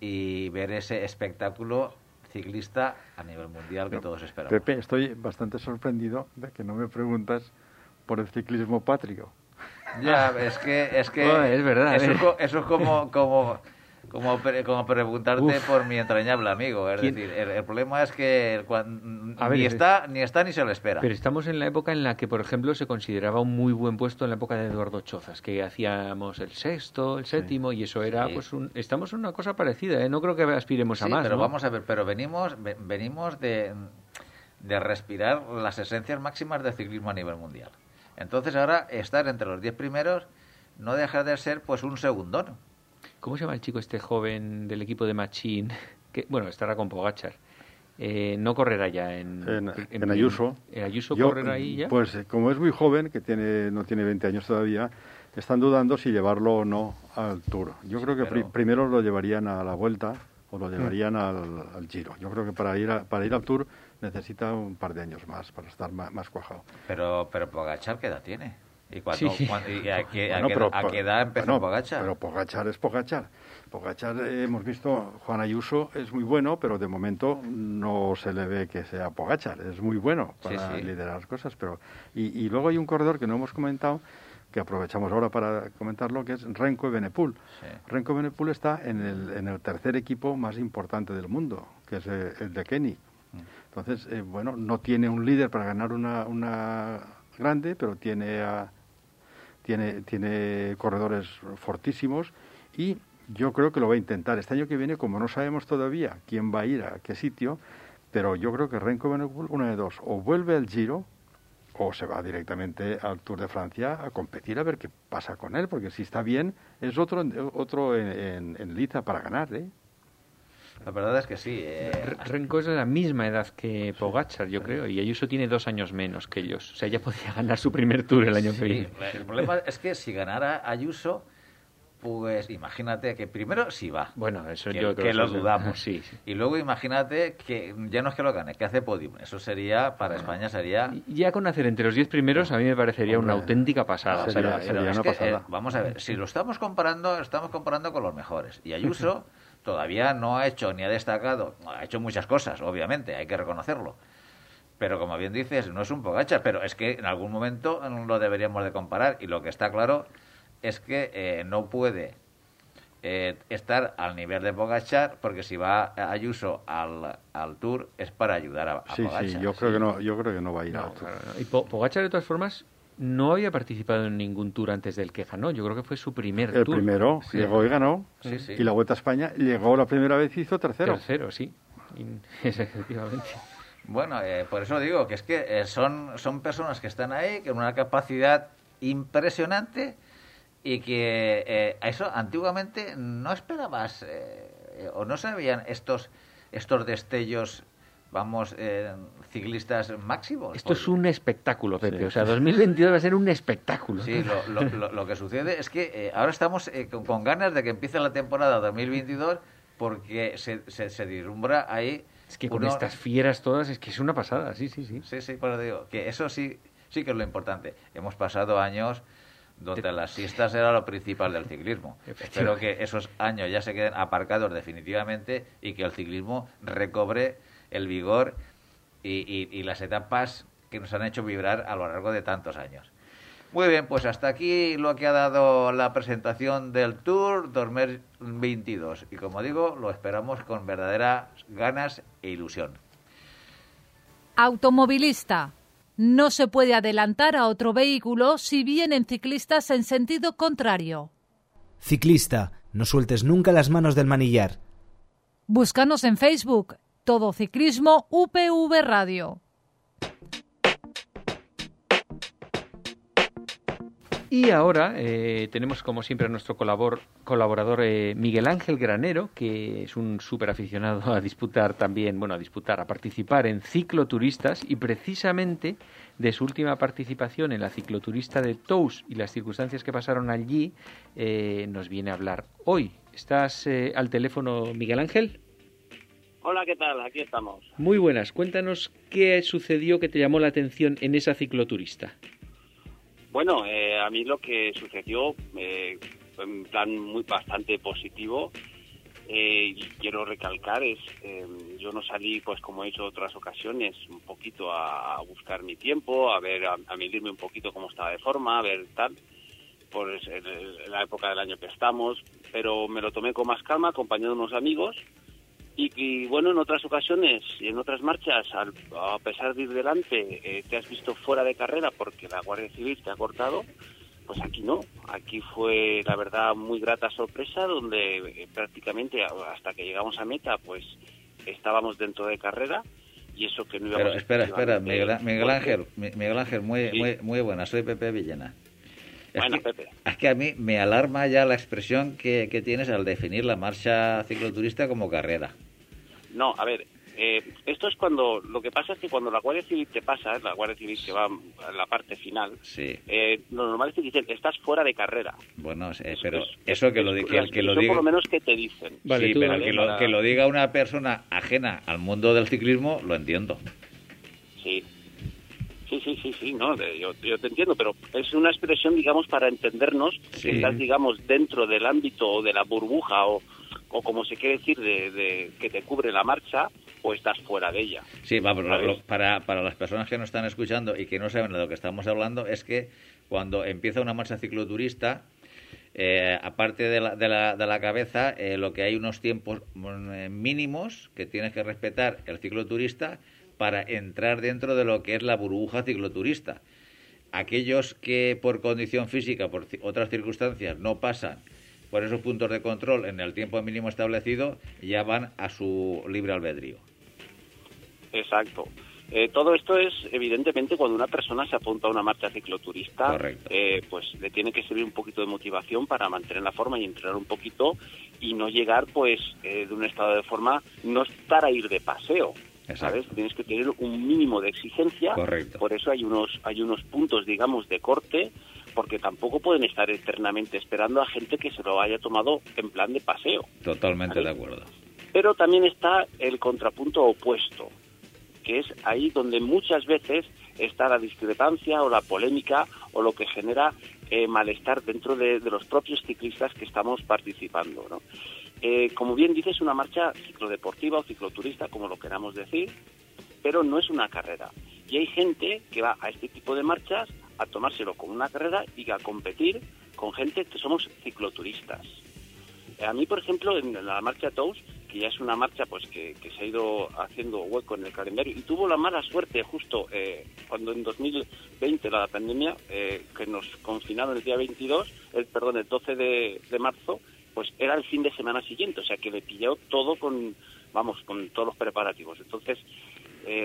y ver ese espectáculo ciclista a nivel mundial que todos esperamos. Pepe, estoy bastante sorprendido de que no me preguntas por el ciclismo patrio. Ya, es que no, es verdad. Eso es como preguntarte por mi entrañable amigo. Es decir, el problema es que ni se lo espera. Pero estamos en la época en la que, por ejemplo, se consideraba un muy buen puesto en la época de Eduardo Chozas, que hacíamos el 6º, el 7º, y eso era, pues, estamos en una cosa parecida, ¿eh? No creo que aspiremos a más. Pero ¿no? Vamos a ver, pero venimos de respirar las esencias máximas del ciclismo a nivel mundial. Entonces ahora estar entre los 10 primeros no deja de ser, pues, un segundón. ¿Cómo se llama el chico este joven del equipo de Machín? Que, bueno, estará con Pogačar. No correrá ya en Ayuso. ¿En Ayuso correrá ahí ya? Pues como es muy joven, que no tiene 20 años todavía, están dudando si llevarlo o no al Tour. Yo creo que primero lo llevarían a la Vuelta o lo llevarían al Giro. Yo creo que para ir al Tour necesita un par de años más para estar más cuajado. Pero Pogačar, ¿qué edad tiene? ¿Y a qué edad empezó Pogačar? Pero Pogačar es Pogačar. Pogačar, hemos visto, Juan Ayuso es muy bueno, pero de momento no se le ve que sea Pogačar. Es muy bueno para liderar cosas. Pero y luego hay un corredor que no hemos comentado, que aprovechamos ahora para comentarlo, que es Remco Evenepoel. Sí. Remco Evenepoel está en el tercer equipo más importante del mundo, que es el de Kenny. Entonces, bueno, no tiene un líder para ganar una grande, pero tiene corredores fortísimos y yo creo que lo va a intentar. Este año que viene, como no sabemos todavía quién va a ir a qué sitio, pero yo creo que Remco Evenepoel, una de dos, o vuelve al Giro o se va directamente al Tour de Francia a competir a ver qué pasa con él, porque si está bien es otro en liza para ganar, ¿eh? La verdad es que sí. Renko es de la misma edad que Pogačar, yo creo, y Ayuso tiene 2 años menos que ellos. O sea, ya podía ganar su primer Tour el año que viene. El problema es que si ganara Ayuso, pues imagínate que primero sí va. Bueno, eso yo creo que lo dudamos. Sí, sí. Y luego imagínate que ya no es que lo gane, que hace podium. Eso sería, para España sería... Ya con hacer entre los 10 primeros a mí me parecería una auténtica pasada. Sería una pasada. Vamos a ver, si lo estamos comparando con los mejores. Y Ayuso todavía no ha hecho ni ha destacado. Ha hecho muchas cosas, obviamente, hay que reconocerlo. Pero como bien dices, no es un Pogačar, pero es que en algún momento lo deberíamos de comparar. Y lo que está claro es que no puede estar al nivel de Pogačar, porque si va Ayuso al Tour es para ayudar a Pogačar. Sí, yo creo que no va a ir al Tour. Claro, no. Y Pogačar, de todas formas, no había participado en ningún Tour antes del que ganó. Yo creo que fue su primer Tour. El primero, sí. Llegó y ganó. Sí, sí. Y la Vuelta a España llegó la primera vez y hizo tercero. Tercero, sí, efectivamente. Bueno, por eso digo que es que son personas que están ahí con una capacidad impresionante y que eso antiguamente no esperabas o no se veían estos destellos, ciclistas máximos. Esto es un espectáculo, Pepe. Sí. O sea, 2022 va a ser un espectáculo. Sí, lo que sucede es que ahora estamos con ganas de que empiece la temporada 2022 porque se vislumbra ahí... Es que con estas fieras todas es que es una pasada, sí. Sí, por eso digo, que eso sí que es lo importante. Hemos pasado años donde las siestas era lo principal del ciclismo. Espero que esos años ya se queden aparcados definitivamente y que el ciclismo recobre el vigor y las etapas que nos han hecho vibrar a lo largo de tantos años. Muy bien, pues hasta aquí lo que ha dado la presentación del Tour 2022. Y como digo, lo esperamos con verdaderas ganas e ilusión. Automovilista. No se puede adelantar a otro vehículo si vienen ciclistas en sentido contrario. Ciclista. No sueltes nunca las manos del manillar. Búscanos en Facebook. Todo Ciclismo UPV Radio. Y ahora tenemos, como siempre, a nuestro colaborador Miguel Ángel Granero, que es un súper aficionado a disputar también, a participar en cicloturistas, y precisamente de su última participación en la cicloturista de Tous y las circunstancias que pasaron allí, nos viene a hablar hoy. ¿Estás al teléfono, Miguel Ángel? Hola, ¿qué tal? Aquí estamos. Muy buenas. Cuéntanos qué sucedió que te llamó la atención en esa cicloturista. Bueno, a mí lo que sucedió fue en plan bastante positivo y quiero recalcar yo no salí, pues como he hecho otras ocasiones, un poquito a buscar mi tiempo, a medirme un poquito cómo estaba de forma, a ver tal, pues en la época del año que estamos, pero me lo tomé con más calma, acompañado de unos amigos y bueno, en otras ocasiones y en otras marchas, a pesar de ir delante, te has visto fuera de carrera porque la Guardia Civil te ha cortado, pues aquí no. Aquí fue, la verdad, muy grata sorpresa, donde prácticamente hasta que llegamos a meta, pues estábamos dentro de carrera y eso que no íbamos. Pero espera, Miguel Ángel, muy buena, soy Pepe Villena. Es que a mí me alarma ya la expresión que tienes al definir la marcha cicloturista como carrera. No, a ver, esto es cuando... Lo que pasa es que cuando la Guardia Civil te pasa, la Guardia Civil que va a la parte final, sí. Lo normal es que dicen, estás fuera de carrera. Bueno, pero eso que lo diga... por lo menos que te dicen. Vale, sí, pero que lo diga una persona ajena al mundo del ciclismo, lo entiendo. Sí, no, yo te entiendo, pero es una expresión, digamos, para entendernos, sí. Que estás, digamos, dentro del ámbito o de la burbuja o como se quiere decir, de que te cubre la marcha, o estás fuera de ella. Sí, va, pero para las personas que nos están escuchando y que no saben de lo que estamos hablando, es que cuando empieza una marcha cicloturista, aparte de la cabeza, lo que hay unos tiempos mínimos que tienes que respetar el cicloturista para entrar dentro de lo que es la burbuja cicloturista. Aquellos que por condición física, por otras circunstancias, no pasan por esos puntos de control en el tiempo mínimo establecido, ya van a su libre albedrío. Exacto. Todo esto es, evidentemente, cuando una persona se apunta a una marcha cicloturista, pues le tiene que servir un poquito de motivación para mantener la forma y entrenar un poquito y no llegar, pues, de un estado de forma, no estar a ir de paseo. ¿Sabes? Tienes que tener un mínimo de exigencia. Correcto. Por eso hay unos puntos, digamos, de corte. porque tampoco pueden estar eternamente esperando a gente que se lo haya tomado en plan de paseo. Totalmente de acuerdo. Pero también está el contrapunto opuesto, que es ahí donde muchas veces está la discrepancia o la polémica o lo que genera malestar dentro de los propios ciclistas que estamos participando, ¿no? Como bien dices, una marcha ciclodeportiva o cicloturista, como lo queramos decir, pero no es una carrera. Y hay gente que va a este tipo de marchas a tomárselo como una carrera y a competir con gente que somos cicloturistas. A mí, por ejemplo, en la marcha Tous, que ya es una marcha pues que se ha ido haciendo hueco en el calendario y tuvo la mala suerte justo cuando en 2020 la pandemia que nos confinaron el día 12 de marzo, pues era el fin de semana siguiente, o sea que le pilló todo con todos los preparativos. Entonces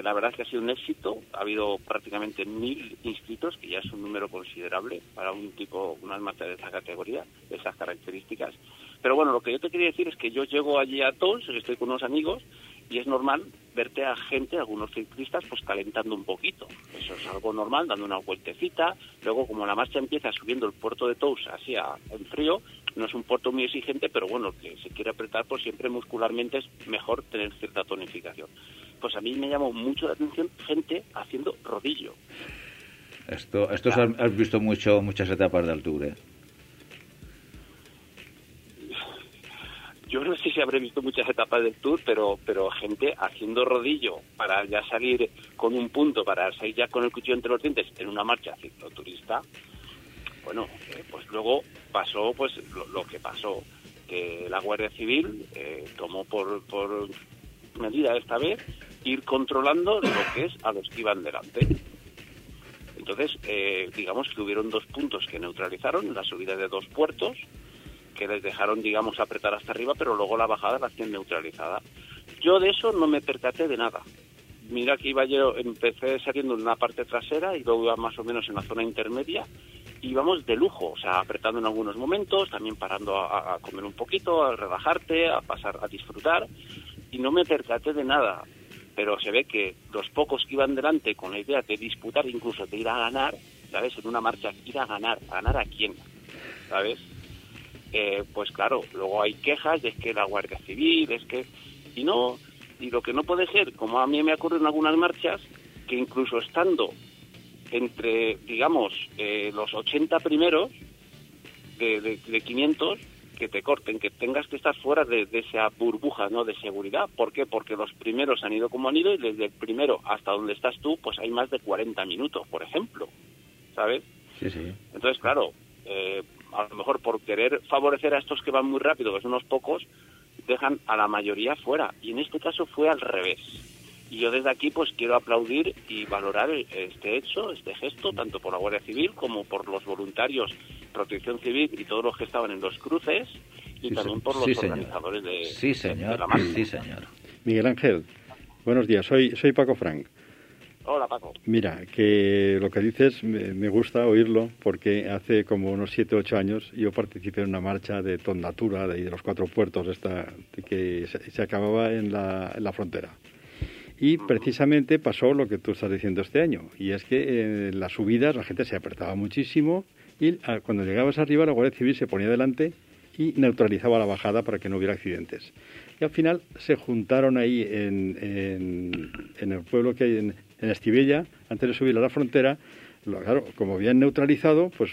la verdad es que ha sido un éxito, ha habido prácticamente 1.000 inscritos, que ya es un número considerable para una marcha de esa categoría, de esas características. Pero bueno, lo que yo te quería decir es que yo llego allí a Tous, estoy con unos amigos, y es normal verte a gente, algunos ciclistas, pues calentando un poquito. Eso es algo normal, dando una vueltecita. Luego, como la marcha empieza subiendo el puerto de Tous así en frío, no es un puerto muy exigente, pero bueno, que se quiere apretar, pues siempre muscularmente es mejor tener cierta tonificación. Pues a mí me llamó mucho la atención gente haciendo rodillo. Esto has visto muchas etapas de altura, ¿eh? Yo no sé si habré visto muchas etapas del Tour, pero gente haciendo rodillo para ya salir con un punto, para salir ya con el cuchillo entre los dientes en una marcha cicloturista. Bueno, pues luego pasó pues lo que pasó, que la Guardia Civil tomó por medida esta vez ir controlando lo que es a los que iban delante. Entonces, digamos que hubieron dos puntos que neutralizaron la subida de dos puertos, que les dejaron, digamos, apretar hasta arriba, pero luego la bajada la hacían neutralizada. Yo de eso no me percaté de nada. Mira que iba yo, empecé saliendo en una parte trasera y luego iba más o menos en la zona intermedia, y íbamos de lujo, o sea, apretando en algunos momentos, también parando a comer un poquito, a relajarte, a pasar, a disfrutar, y no me percaté de nada. Pero se ve que los pocos que iban delante con la idea de disputar, incluso de ir a ganar, ¿sabes? En una marcha, ir a ganar. ¿A ganar a quién? ¿Sabes? Pues claro, luego hay quejas de que la Guardia Civil, es que... Y lo que no puede ser, como a mí me ocurre en algunas marchas, que incluso estando entre, digamos, los 80 primeros de 500, que te corten, que tengas que estar fuera de esa burbuja, ¿no?, de seguridad. ¿Por qué? Porque los primeros han ido como han ido y desde el primero hasta donde estás tú, pues hay más de 40 minutos, por ejemplo, ¿sabes? Sí, sí. Entonces, claro... a lo mejor por querer favorecer a estos que van muy rápido, que son unos pocos, dejan a la mayoría fuera. Y en este caso fue al revés. Y yo desde aquí pues quiero aplaudir y valorar este hecho, este gesto, tanto por la Guardia Civil como por los voluntarios, Protección Civil y todos los que estaban en los cruces, y sí, también por los organizadores de, de la marcha. Sí, señor. Miguel Ángel, buenos días. Soy Paco Franch. Hola, Paco. Mira, que lo que dices me gusta oírlo, porque hace como unos 7 o 8 años yo participé en una marcha de tondatura de los 4 puertos, que se acababa en la frontera. Y precisamente pasó lo que tú estás diciendo este año, y es que en las subidas la gente se apretaba muchísimo y cuando llegabas arriba la Guardia Civil se ponía delante y neutralizaba la bajada para que no hubiera accidentes. Y al final se juntaron ahí en el pueblo que hay en Estivella, antes de subir a la frontera. Claro, como habían neutralizado, pues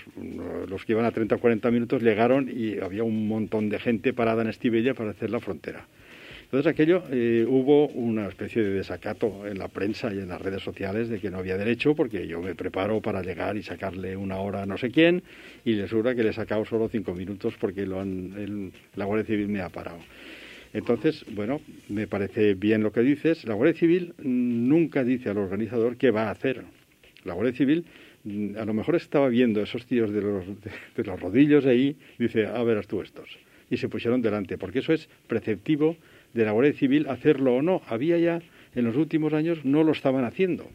los que iban a 30 o 40 minutos llegaron y había un montón de gente parada en Estivella para hacer la frontera. Entonces aquello, hubo una especie de desacato en la prensa y en las redes sociales de que no había derecho, porque yo me preparo para llegar y sacarle una hora a no sé quién, y les juro que le he sacado solo 5 minutos porque la Guardia Civil me ha parado. Entonces, bueno, me parece bien lo que dices. La Guardia Civil nunca dice al organizador qué va a hacer. La Guardia Civil a lo mejor estaba viendo esos tíos de los rodillos ahí, y dice, a verás tú estos. Y se pusieron delante, porque eso es preceptivo de la Guardia Civil hacerlo o no. Había ya, en los últimos años, no lo estaban haciendo.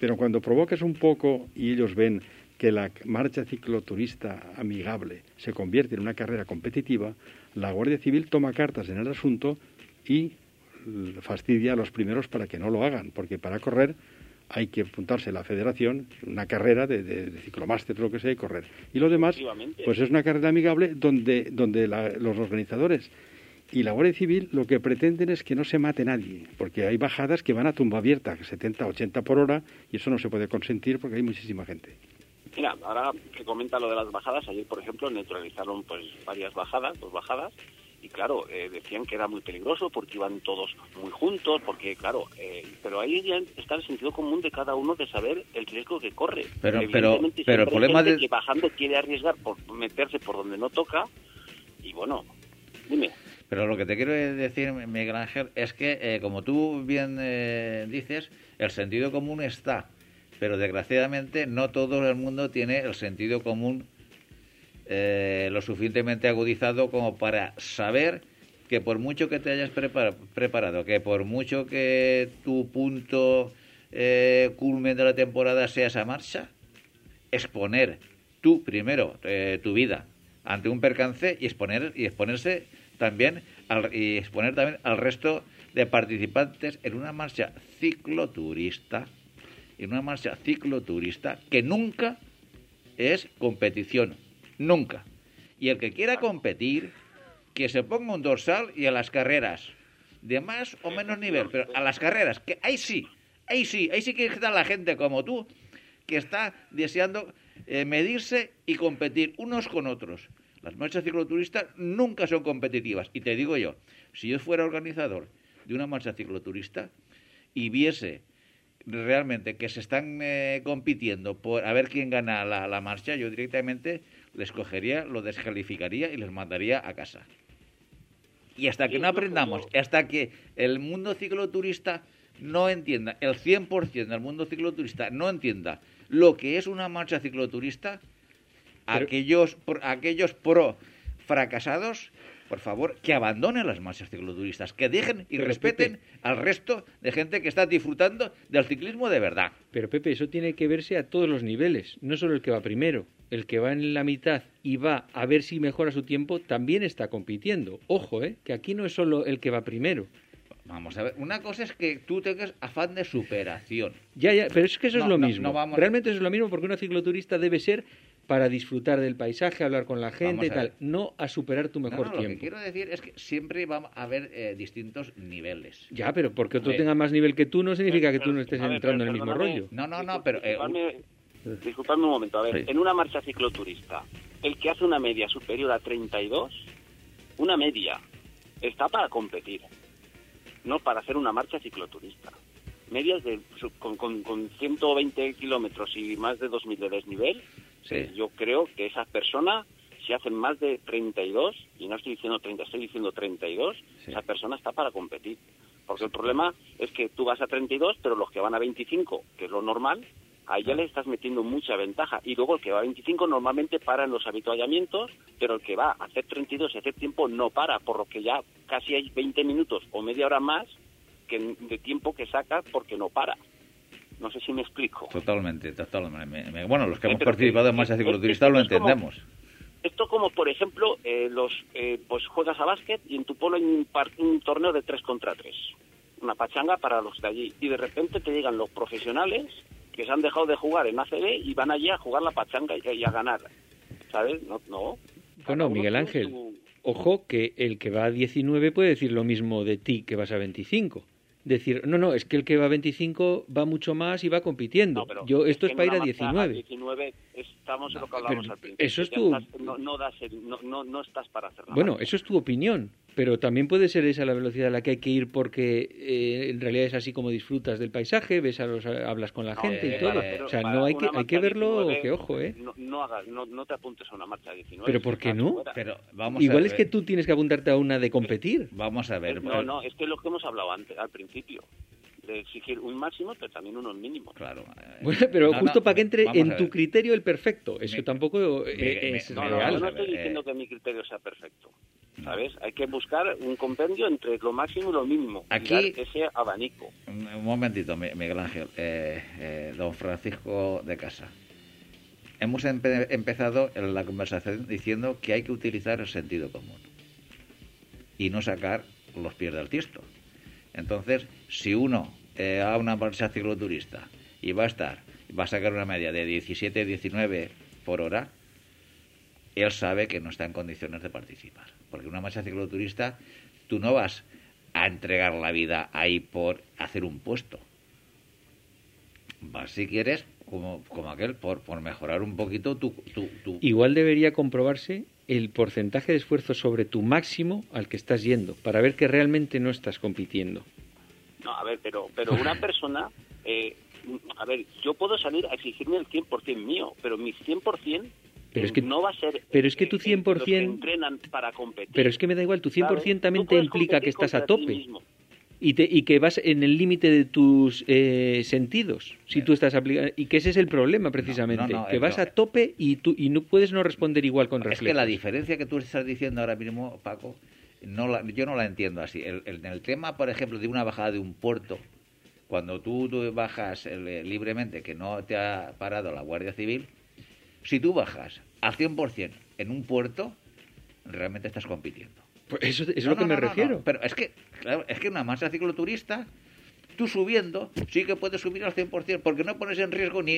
Pero cuando provocas un poco y ellos ven que la marcha cicloturista amigable se convierte en una carrera competitiva, la Guardia Civil toma cartas en el asunto y fastidia a los primeros para que no lo hagan, porque para correr hay que apuntarse a la federación, una carrera de ciclomáster, lo que sea, y correr. Y lo demás, pues es una carrera amigable donde los organizadores y la Guardia Civil lo que pretenden es que no se mate nadie, porque hay bajadas que van a tumba abierta, 70, 80 por hora, y eso no se puede consentir porque hay muchísima gente. Mira, ahora que comenta lo de las bajadas, ayer, por ejemplo, neutralizaron pues varias bajadas, dos bajadas, y claro, decían que era muy peligroso porque iban todos muy juntos, porque claro, pero ahí ya está el sentido común de cada uno de saber el riesgo que corre. Pero el problema de que bajando quiere arriesgar por meterse por donde no toca, y bueno, dime. Pero lo que te quiero decir, Miguel Ángel, es que, como tú bien dices, el sentido común está. Pero desgraciadamente no todo el mundo tiene el sentido común lo suficientemente agudizado como para saber que por mucho que te hayas preparado, que por mucho que tu punto culmen de la temporada sea esa marcha, exponer tú primero tu vida ante un percance y exponer también al resto de participantes en una marcha cicloturista. En una marcha cicloturista que nunca es competición, nunca. Y el que quiera competir, que se ponga un dorsal y a las carreras, de más o menos nivel, pero a las carreras, que ahí sí que está la gente como tú, que está deseando medirse y competir unos con otros. Las marchas cicloturistas nunca son competitivas. Y te digo yo, si yo fuera organizador de una marcha cicloturista y viese realmente que se están compitiendo por a ver quién gana la marcha, yo directamente les cogería, lo descalificaría y les mandaría a casa. Y hasta que no aprendamos, hasta que el mundo cicloturista no entienda, el 100% del mundo cicloturista no entienda lo que es una marcha cicloturista, aquellos pro fracasados, por favor, que abandonen las marchas cicloturistas, que dejen y respeten al resto de gente que está disfrutando del ciclismo de verdad. Pero, Pepe, eso tiene que verse a todos los niveles, no solo el que va primero. El que va en la mitad y va a ver si mejora su tiempo también está compitiendo. Ojo, que aquí no es solo el que va primero. Vamos a ver, una cosa es que tú tengas afán de superación. Ya, pero es que eso no, es lo mismo. Realmente eso es lo mismo porque una cicloturista debe ser para disfrutar del paisaje, hablar con la gente y tal, no a superar tu mejor tiempo. Lo que quiero decir es que siempre va a haber distintos niveles. Ya, pero porque otro tenga más nivel que tú no significa que tú no estés entrando en el mismo rollo. No, pero... Disculpadme un momento, a ver, sí. En una marcha cicloturista, el que hace una media superior a 32, una media, está para competir, no para hacer una marcha cicloturista. Medias con 120 kilómetros y más de 2.000 de desnivel... Sí. Yo creo que esas personas, si hacen más de 32, y no estoy diciendo 30, estoy diciendo 32, sí. Esa persona está para competir. Porque el problema es que tú vas a 32, pero los que van a 25, que es lo normal, ahí ya les estás metiendo mucha ventaja. Y luego el que va a 25 normalmente para en los avituallamientos, pero el que va a hacer 32 y hacer tiempo no para, por lo que ya casi hay 20 minutos o media hora más de tiempo que saca porque no para. No sé si me explico. Totalmente. Bueno, los que hemos participado en marchas cicloturistas lo entendemos. Esto como, por ejemplo, pues juegas a básquet y en tu pueblo hay un torneo de 3 contra 3. Una pachanga para los de allí. Y de repente te llegan los profesionales que se han dejado de jugar en ACB y van allí a jugar la pachanga y a ganar. ¿Sabes? No. Bueno, Miguel Ángel, ojo que el que va a 19 puede decir lo mismo de ti que vas a 25. Decir, no, es que el que va a 25 va mucho más y va compitiendo. No, esto es para ir a 19. 19 estamos en lo que hablamos al principio. Eso es tu... No estás para hacer nada. Bueno, eso es tu opinión, pero también puede ser esa la velocidad a la que hay que ir porque en realidad es así como disfrutas del paisaje, hablas con la gente y todo. O sea, no hay que verlo, 19, que ojo, ¿eh? No te apuntes a una marcha de 19. ¿Pero por qué no? Pero vamos igual a ver. Es que tú tienes que apuntarte a una de competir. Vamos a ver. No, es que es lo que hemos hablado antes, al principio. De exigir un máximo, pero también unos mínimos. Claro. Bueno, pero justo para que entre en tu criterio el perfecto. Eso tampoco es real. Yo no estoy diciendo que mi criterio sea perfecto. ¿Sabes? Hay que buscar un compendio entre lo máximo y lo mínimo. Aquí, ese abanico. Un momentito, Miguel Ángel. Don Francisco de Casa. Hemos empezado la conversación diciendo que hay que utilizar el sentido común y no sacar los pies del tiesto. Entonces, si uno va a una marcha cicloturista y va a sacar una media de 17-19 por hora, él sabe que no está en condiciones de participar. Porque una marcha cicloturista, tú no vas a entregar la vida ahí por hacer un puesto. Vas, si quieres, como aquel, por mejorar un poquito tu... Igual debería comprobarse el porcentaje de esfuerzo sobre tu máximo al que estás yendo, para ver que realmente no estás compitiendo. No, a ver, pero una persona... a ver, yo puedo salir a exigirme el 100% mío, pero mi 100%... Pero es que, no va a ser, pero es que tu 100%... Que entrenan para competir. Pero es que me da igual, tu 100% ¿sabes? También no te implica que estás a tope y que vas en el límite de tus sentidos, si tú estás aplicando. Y que ese es el problema, precisamente, que vas a tope y no puedes no responder igual con reflejos. Es que la diferencia que tú estás diciendo ahora mismo, Paco, yo no la entiendo así. En el tema, por ejemplo, de una bajada de un puerto, cuando tú bajas libremente, que no te ha parado la Guardia Civil, si tú bajas al 100% en un puerto, realmente estás compitiendo. Pues eso es a lo que me refiero. No. Pero es que, claro, es que una marcha cicloturista, tú subiendo, sí que puedes subir al 100%, porque no pones en riesgo ni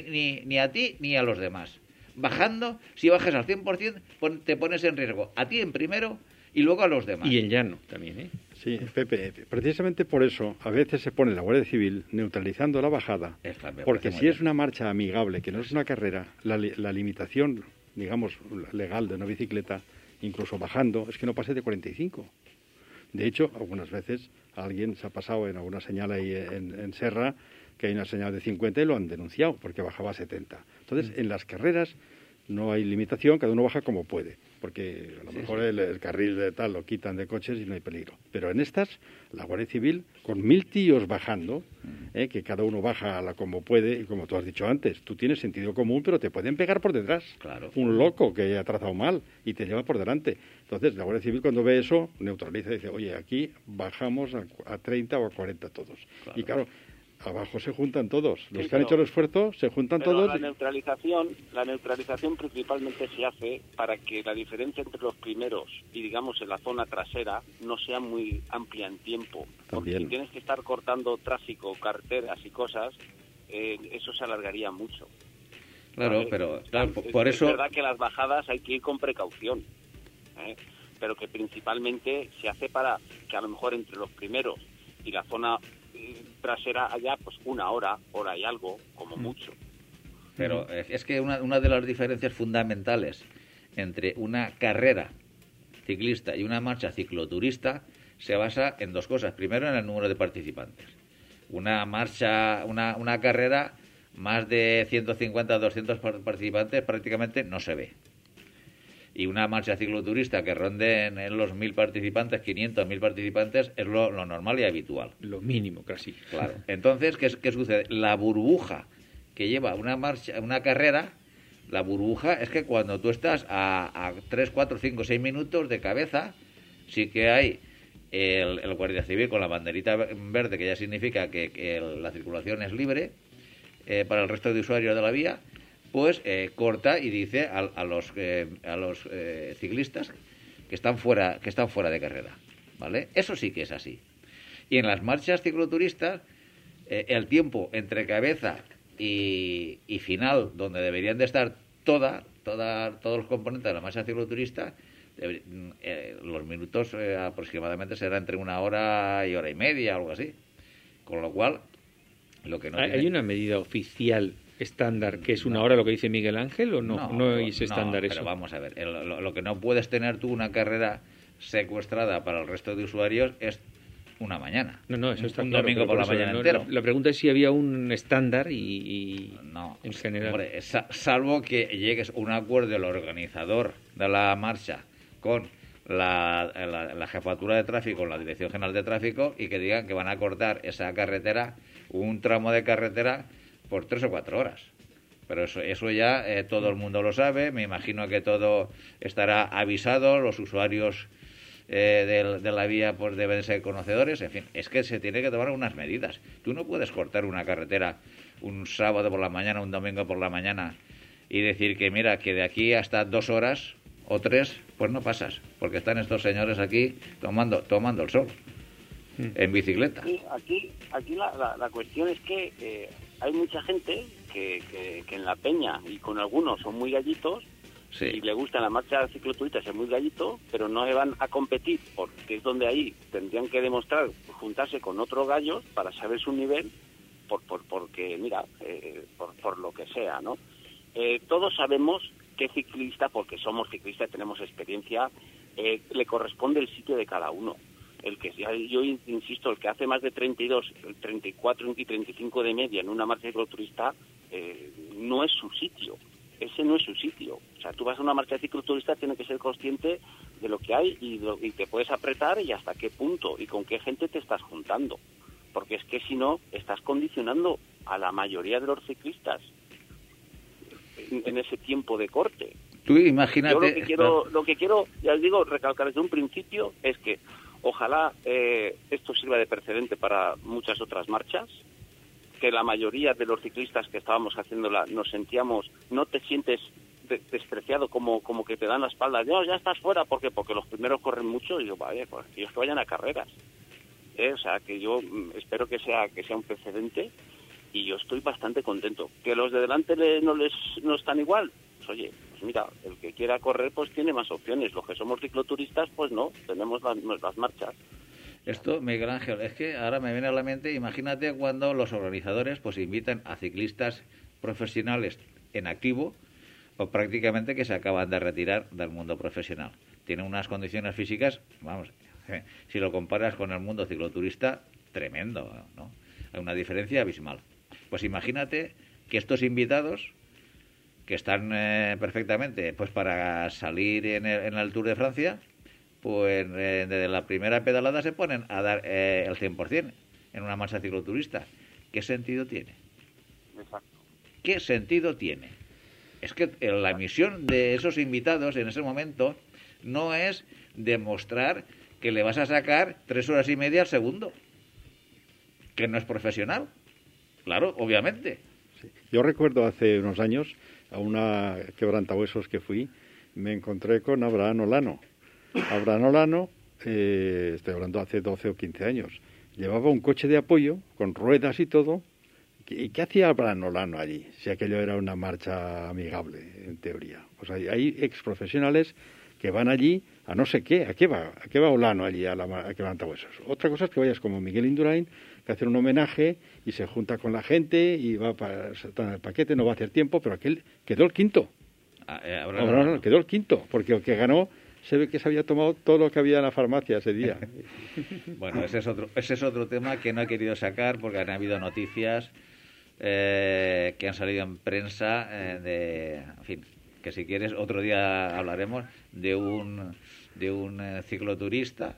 a ti ni a los demás. Bajando, si bajas al 100%, te pones en riesgo a ti en primero y luego a los demás. Y en llano también, ¿eh? Sí, Pepe, precisamente por eso a veces se pone la Guardia Civil neutralizando la bajada, porque si es una marcha amigable, que no es una carrera, la limitación, digamos, legal de una bicicleta, incluso bajando, es que no pase de 45. De hecho, algunas veces alguien se ha pasado en alguna señal ahí en Serra, que hay una señal de 50 y lo han denunciado porque bajaba a 70. Entonces, en las carreras no hay limitación, cada uno baja como puede, porque a lo mejor el carril de tal lo quitan de coches y no hay peligro. Pero en estas, la Guardia Civil, con 1000 tíos bajando, que cada uno baja como puede, y como tú has dicho antes, tú tienes sentido común, pero te pueden pegar por detrás. Claro. Un loco que ha trazado mal y te lleva por delante. Entonces, la Guardia Civil, cuando ve eso, neutraliza y dice, oye, aquí bajamos a 30 o a 40 todos. Claro. Y claro, abajo se juntan todos. Los que han hecho el esfuerzo se juntan todos. La neutralización principalmente se hace para que la diferencia entre los primeros y, digamos, en la zona trasera no sea muy amplia en tiempo. También. Porque si tienes que estar cortando tráfico, carreteras y cosas, eso se alargaría mucho. Claro, pero claro, por eso... Es verdad que las bajadas hay que ir con precaución, pero que principalmente se hace para que a lo mejor entre los primeros y la zona trasera allá, pues una hora y algo, como mucho. Pero es que una de las diferencias fundamentales entre una carrera ciclista y una marcha cicloturista se basa en dos cosas. Primero, en el número de participantes. Una carrera, más de 150, 200 participantes prácticamente no se ve. Y una marcha cicloturista que ronde en los 1000 participantes, 500, 1000 participantes, es lo normal y habitual. Lo mínimo, casi. Claro. Entonces, ¿qué sucede? La burbuja que lleva una carrera, la burbuja es que cuando tú estás a 3, 4, 5, 6 minutos de cabeza, sí que hay el Guardia Civil con la banderita verde, que ya significa que la circulación es libre para el resto de usuarios de la vía. Pues corta y dice a los ciclistas que están fuera de carrera, ¿vale? Eso sí que es así. Y en las marchas cicloturistas, el tiempo entre cabeza y final, donde deberían de estar todos los componentes de la marcha cicloturista, los minutos aproximadamente será entre una hora y media, algo así. Con lo cual, lo que no hay una medida oficial estándar, que es una hora, lo que dice Miguel Ángel, o no es estándar eso. Pero vamos a ver, lo que no puedes tener tú una carrera secuestrada para el resto de usuarios es una mañana. No, eso está claro. Un domingo por la mañana entero. La pregunta es si había un estándar y no, en general. Hombre, salvo que llegues a un acuerdo del organizador de la marcha con la jefatura de tráfico, la Dirección General de Tráfico, y que digan que van a cortar esa carretera, un tramo de carretera, por 3 o 4 horas. Pero eso ya todo el mundo lo sabe. Me imagino que todo estará avisado. Los usuarios de la vía pues deben ser conocedores. En fin, es que se tiene que tomar unas medidas. Tú no puedes cortar una carretera un sábado por la mañana, un domingo por la mañana y decir que mira, que de aquí hasta 2 horas o 3, pues no pasas, porque están estos señores aquí tomando el sol en bicicleta. Aquí la cuestión es que hay mucha gente que en la peña, y con algunos son muy gallitos, sí, y le gusta la marcha cicloturista ser muy gallito, pero no se van a competir, porque es donde ahí tendrían que demostrar, juntarse con otros gallos para saber su nivel, porque mira, por lo que sea, ¿no? Todos sabemos qué ciclista, porque somos ciclistas, tenemos experiencia, le corresponde el sitio de cada uno. El que, yo insisto, el que hace más de 32, 34 y 35 de media en una marcha cicloturista, no es su sitio. Ese no es su sitio. O sea, tú vas a una marcha cicloturista, tienes que ser consciente de lo que hay y te puedes apretar y hasta qué punto y con qué gente te estás juntando. Porque es que si no, estás condicionando a la mayoría de los ciclistas en ese tiempo de corte. Tú imagínate. Yo lo que quiero, ya os digo, recalcar desde un principio es que ojalá esto sirva de precedente para muchas otras marchas, que la mayoría de los ciclistas que estábamos haciéndola nos sentíamos, no te sientes despreciado como que te dan la espalda, no, ya estás fuera, porque los primeros corren mucho, y yo, vale, pues ellos que vayan a carreras. O sea, que yo espero que sea un precedente, y yo estoy bastante contento. Que los de delante no están igual, pues oye, pues mira, el que quiera correr pues tiene más opciones, los que somos cicloturistas pues no, tenemos las marchas. Esto, Miguel Ángel, es que ahora me viene a la mente, imagínate cuando los organizadores pues invitan a ciclistas profesionales en activo o prácticamente que se acaban de retirar del mundo profesional. Tienen unas condiciones físicas, vamos, si lo comparas con el mundo cicloturista, tremendo, ¿no? Hay una diferencia abismal. Pues imagínate que estos invitados, que están perfectamente pues para salir en el Tour de Francia, pues desde la primera pedalada se ponen a dar el 100% en una marcha cicloturista. ¿Qué sentido tiene? Exacto. ¿Qué sentido tiene? Es que la misión de esos invitados en ese momento no es demostrar que le vas a sacar 3 horas y media al segundo, que no es profesional. Claro, obviamente. Sí. Yo recuerdo hace unos años a una quebrantahuesos que fui, me encontré con Abraham Olano. Abraham Olano, estoy hablando hace 12 o 15 años, llevaba un coche de apoyo con ruedas y todo. ¿Y qué hacía Abraham Olano allí? Si aquello era una marcha amigable, en teoría. Pues hay exprofesionales que van allí a no sé qué. ¿A qué va Olano allí a quebrantahuesos? Otra cosa es que vayas como Miguel Indurain, que hace un homenaje y se junta con la gente y va para el paquete, no va a hacer tiempo, pero aquel quedó el quinto. Abraham Olano quedó el quinto, porque el que ganó se ve que se había tomado todo lo que había en la farmacia ese día. Bueno, ese es otro tema que no he querido sacar porque han habido noticias que han salido en prensa en fin, que si quieres otro día hablaremos de un cicloturista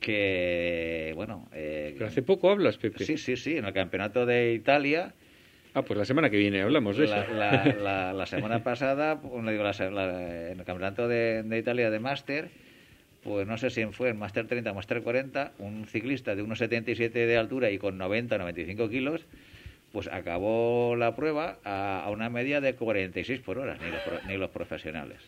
que, bueno... Pero hace poco hablas, Pepe. Sí, en el Campeonato de Italia... Ah, pues la semana que viene hablamos de eso. La semana pasada, en el campeonato de Italia de Máster, pues no sé si fue en Máster 30 o Máster 40, un ciclista de 1,77 de altura y con 90 o 95 kilos, pues acabó la prueba a una media de 46 por hora, ni los profesionales.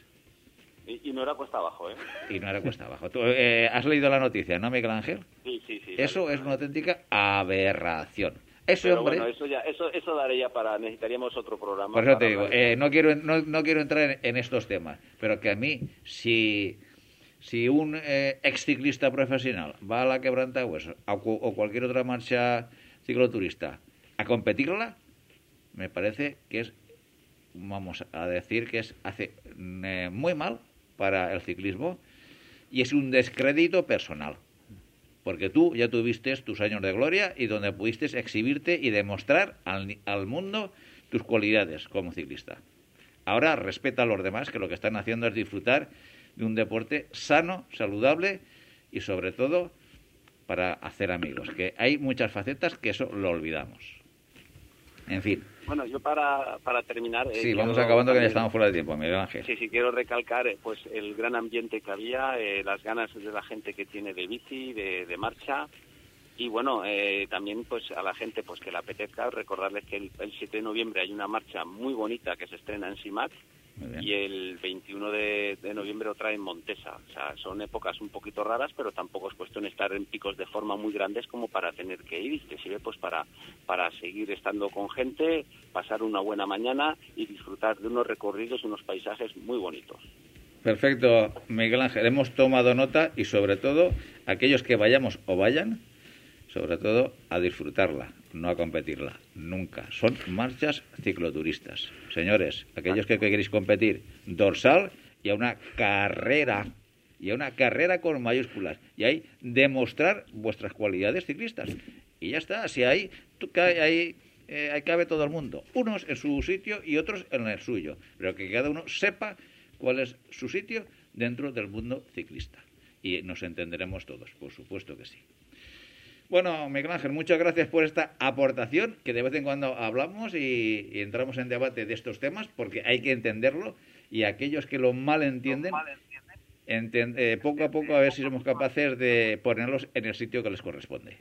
Y no era cuesta abajo, ¿eh? Y no era cuesta abajo. ¿Tú, has leído la noticia, no, Miguel Ángel? Sí. Eso es una auténtica aberración. Ese hombre... Bueno, eso daré ya para... Necesitaríamos otro programa. Por eso te digo, no quiero entrar en estos temas, pero que a mí, si un ex ciclista profesional va a la quebrantahuesos o cualquier otra marcha cicloturista a competirla, me parece que es, vamos a decir, que hace muy mal para el ciclismo y es un descrédito personal. Porque tú ya tuviste tus años de gloria y donde pudiste exhibirte y demostrar al mundo tus cualidades como ciclista. Ahora respeta a los demás, que lo que están haciendo es disfrutar de un deporte sano, saludable y sobre todo para hacer amigos. Que hay muchas facetas que eso lo olvidamos. En fin. Bueno, yo para terminar... sí, vamos acabando que ya estamos fuera de tiempo, Miguel Ángel. Sí, quiero recalcar pues el gran ambiente que había, las ganas de la gente que tiene de bici, de marcha, y bueno, también pues a la gente pues que le apetezca, recordarles que el 7 de noviembre hay una marcha muy bonita que se estrena en SIMAC, y el 21 de noviembre otra en Montesa. O sea, son épocas un poquito raras, pero tampoco es cuestión de estar en picos de forma muy grandes como para tener que ir, y te sirve pues para seguir estando con gente, pasar una buena mañana y disfrutar de unos recorridos, unos paisajes muy bonitos. Perfecto, Miguel Ángel, hemos tomado nota y sobre todo, aquellos que vayamos o vayan, sobre todo a disfrutarla, no a competirla, nunca. Son marchas cicloturistas. Señores, aquellos que queréis competir, dorsal y a una carrera con mayúsculas. Y ahí demostrar vuestras cualidades ciclistas. Y ya está, si ahí, ahí cabe todo el mundo. Unos en su sitio y otros en el suyo. Pero que cada uno sepa cuál es su sitio dentro del mundo ciclista. Y nos entenderemos todos, por supuesto que sí. Bueno, Miguel Ángel, muchas gracias por esta aportación, que de vez en cuando hablamos y entramos en debate de estos temas, porque hay que entenderlo, y aquellos que lo mal entienden, poco a poco a ver si somos capaces de ponerlos en el sitio que les corresponde.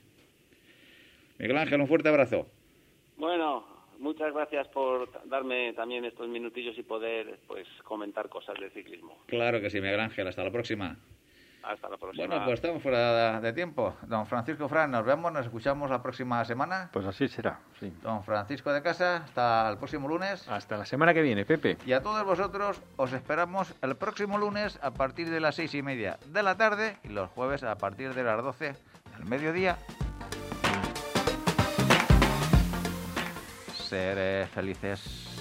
Miguel Ángel, un fuerte abrazo. Bueno, muchas gracias por darme también estos minutillos y poder pues comentar cosas de ciclismo. Claro que sí, Miguel Ángel, hasta la próxima. Hasta la próxima. Bueno, pues estamos fuera de tiempo. Don Francisco Franch, nos vemos, nos escuchamos la próxima semana. Pues así será, sí. Don Francisco de Casa, hasta el próximo lunes. Hasta la semana que viene, Pepe. Y a todos vosotros os esperamos el próximo lunes a partir de las 6:30 de la tarde y los jueves a partir de las 12 del mediodía. Seré felices.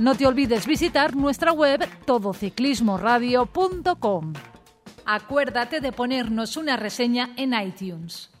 No te olvides visitar nuestra web todociclismoradio.com. Acuérdate de ponernos una reseña en iTunes.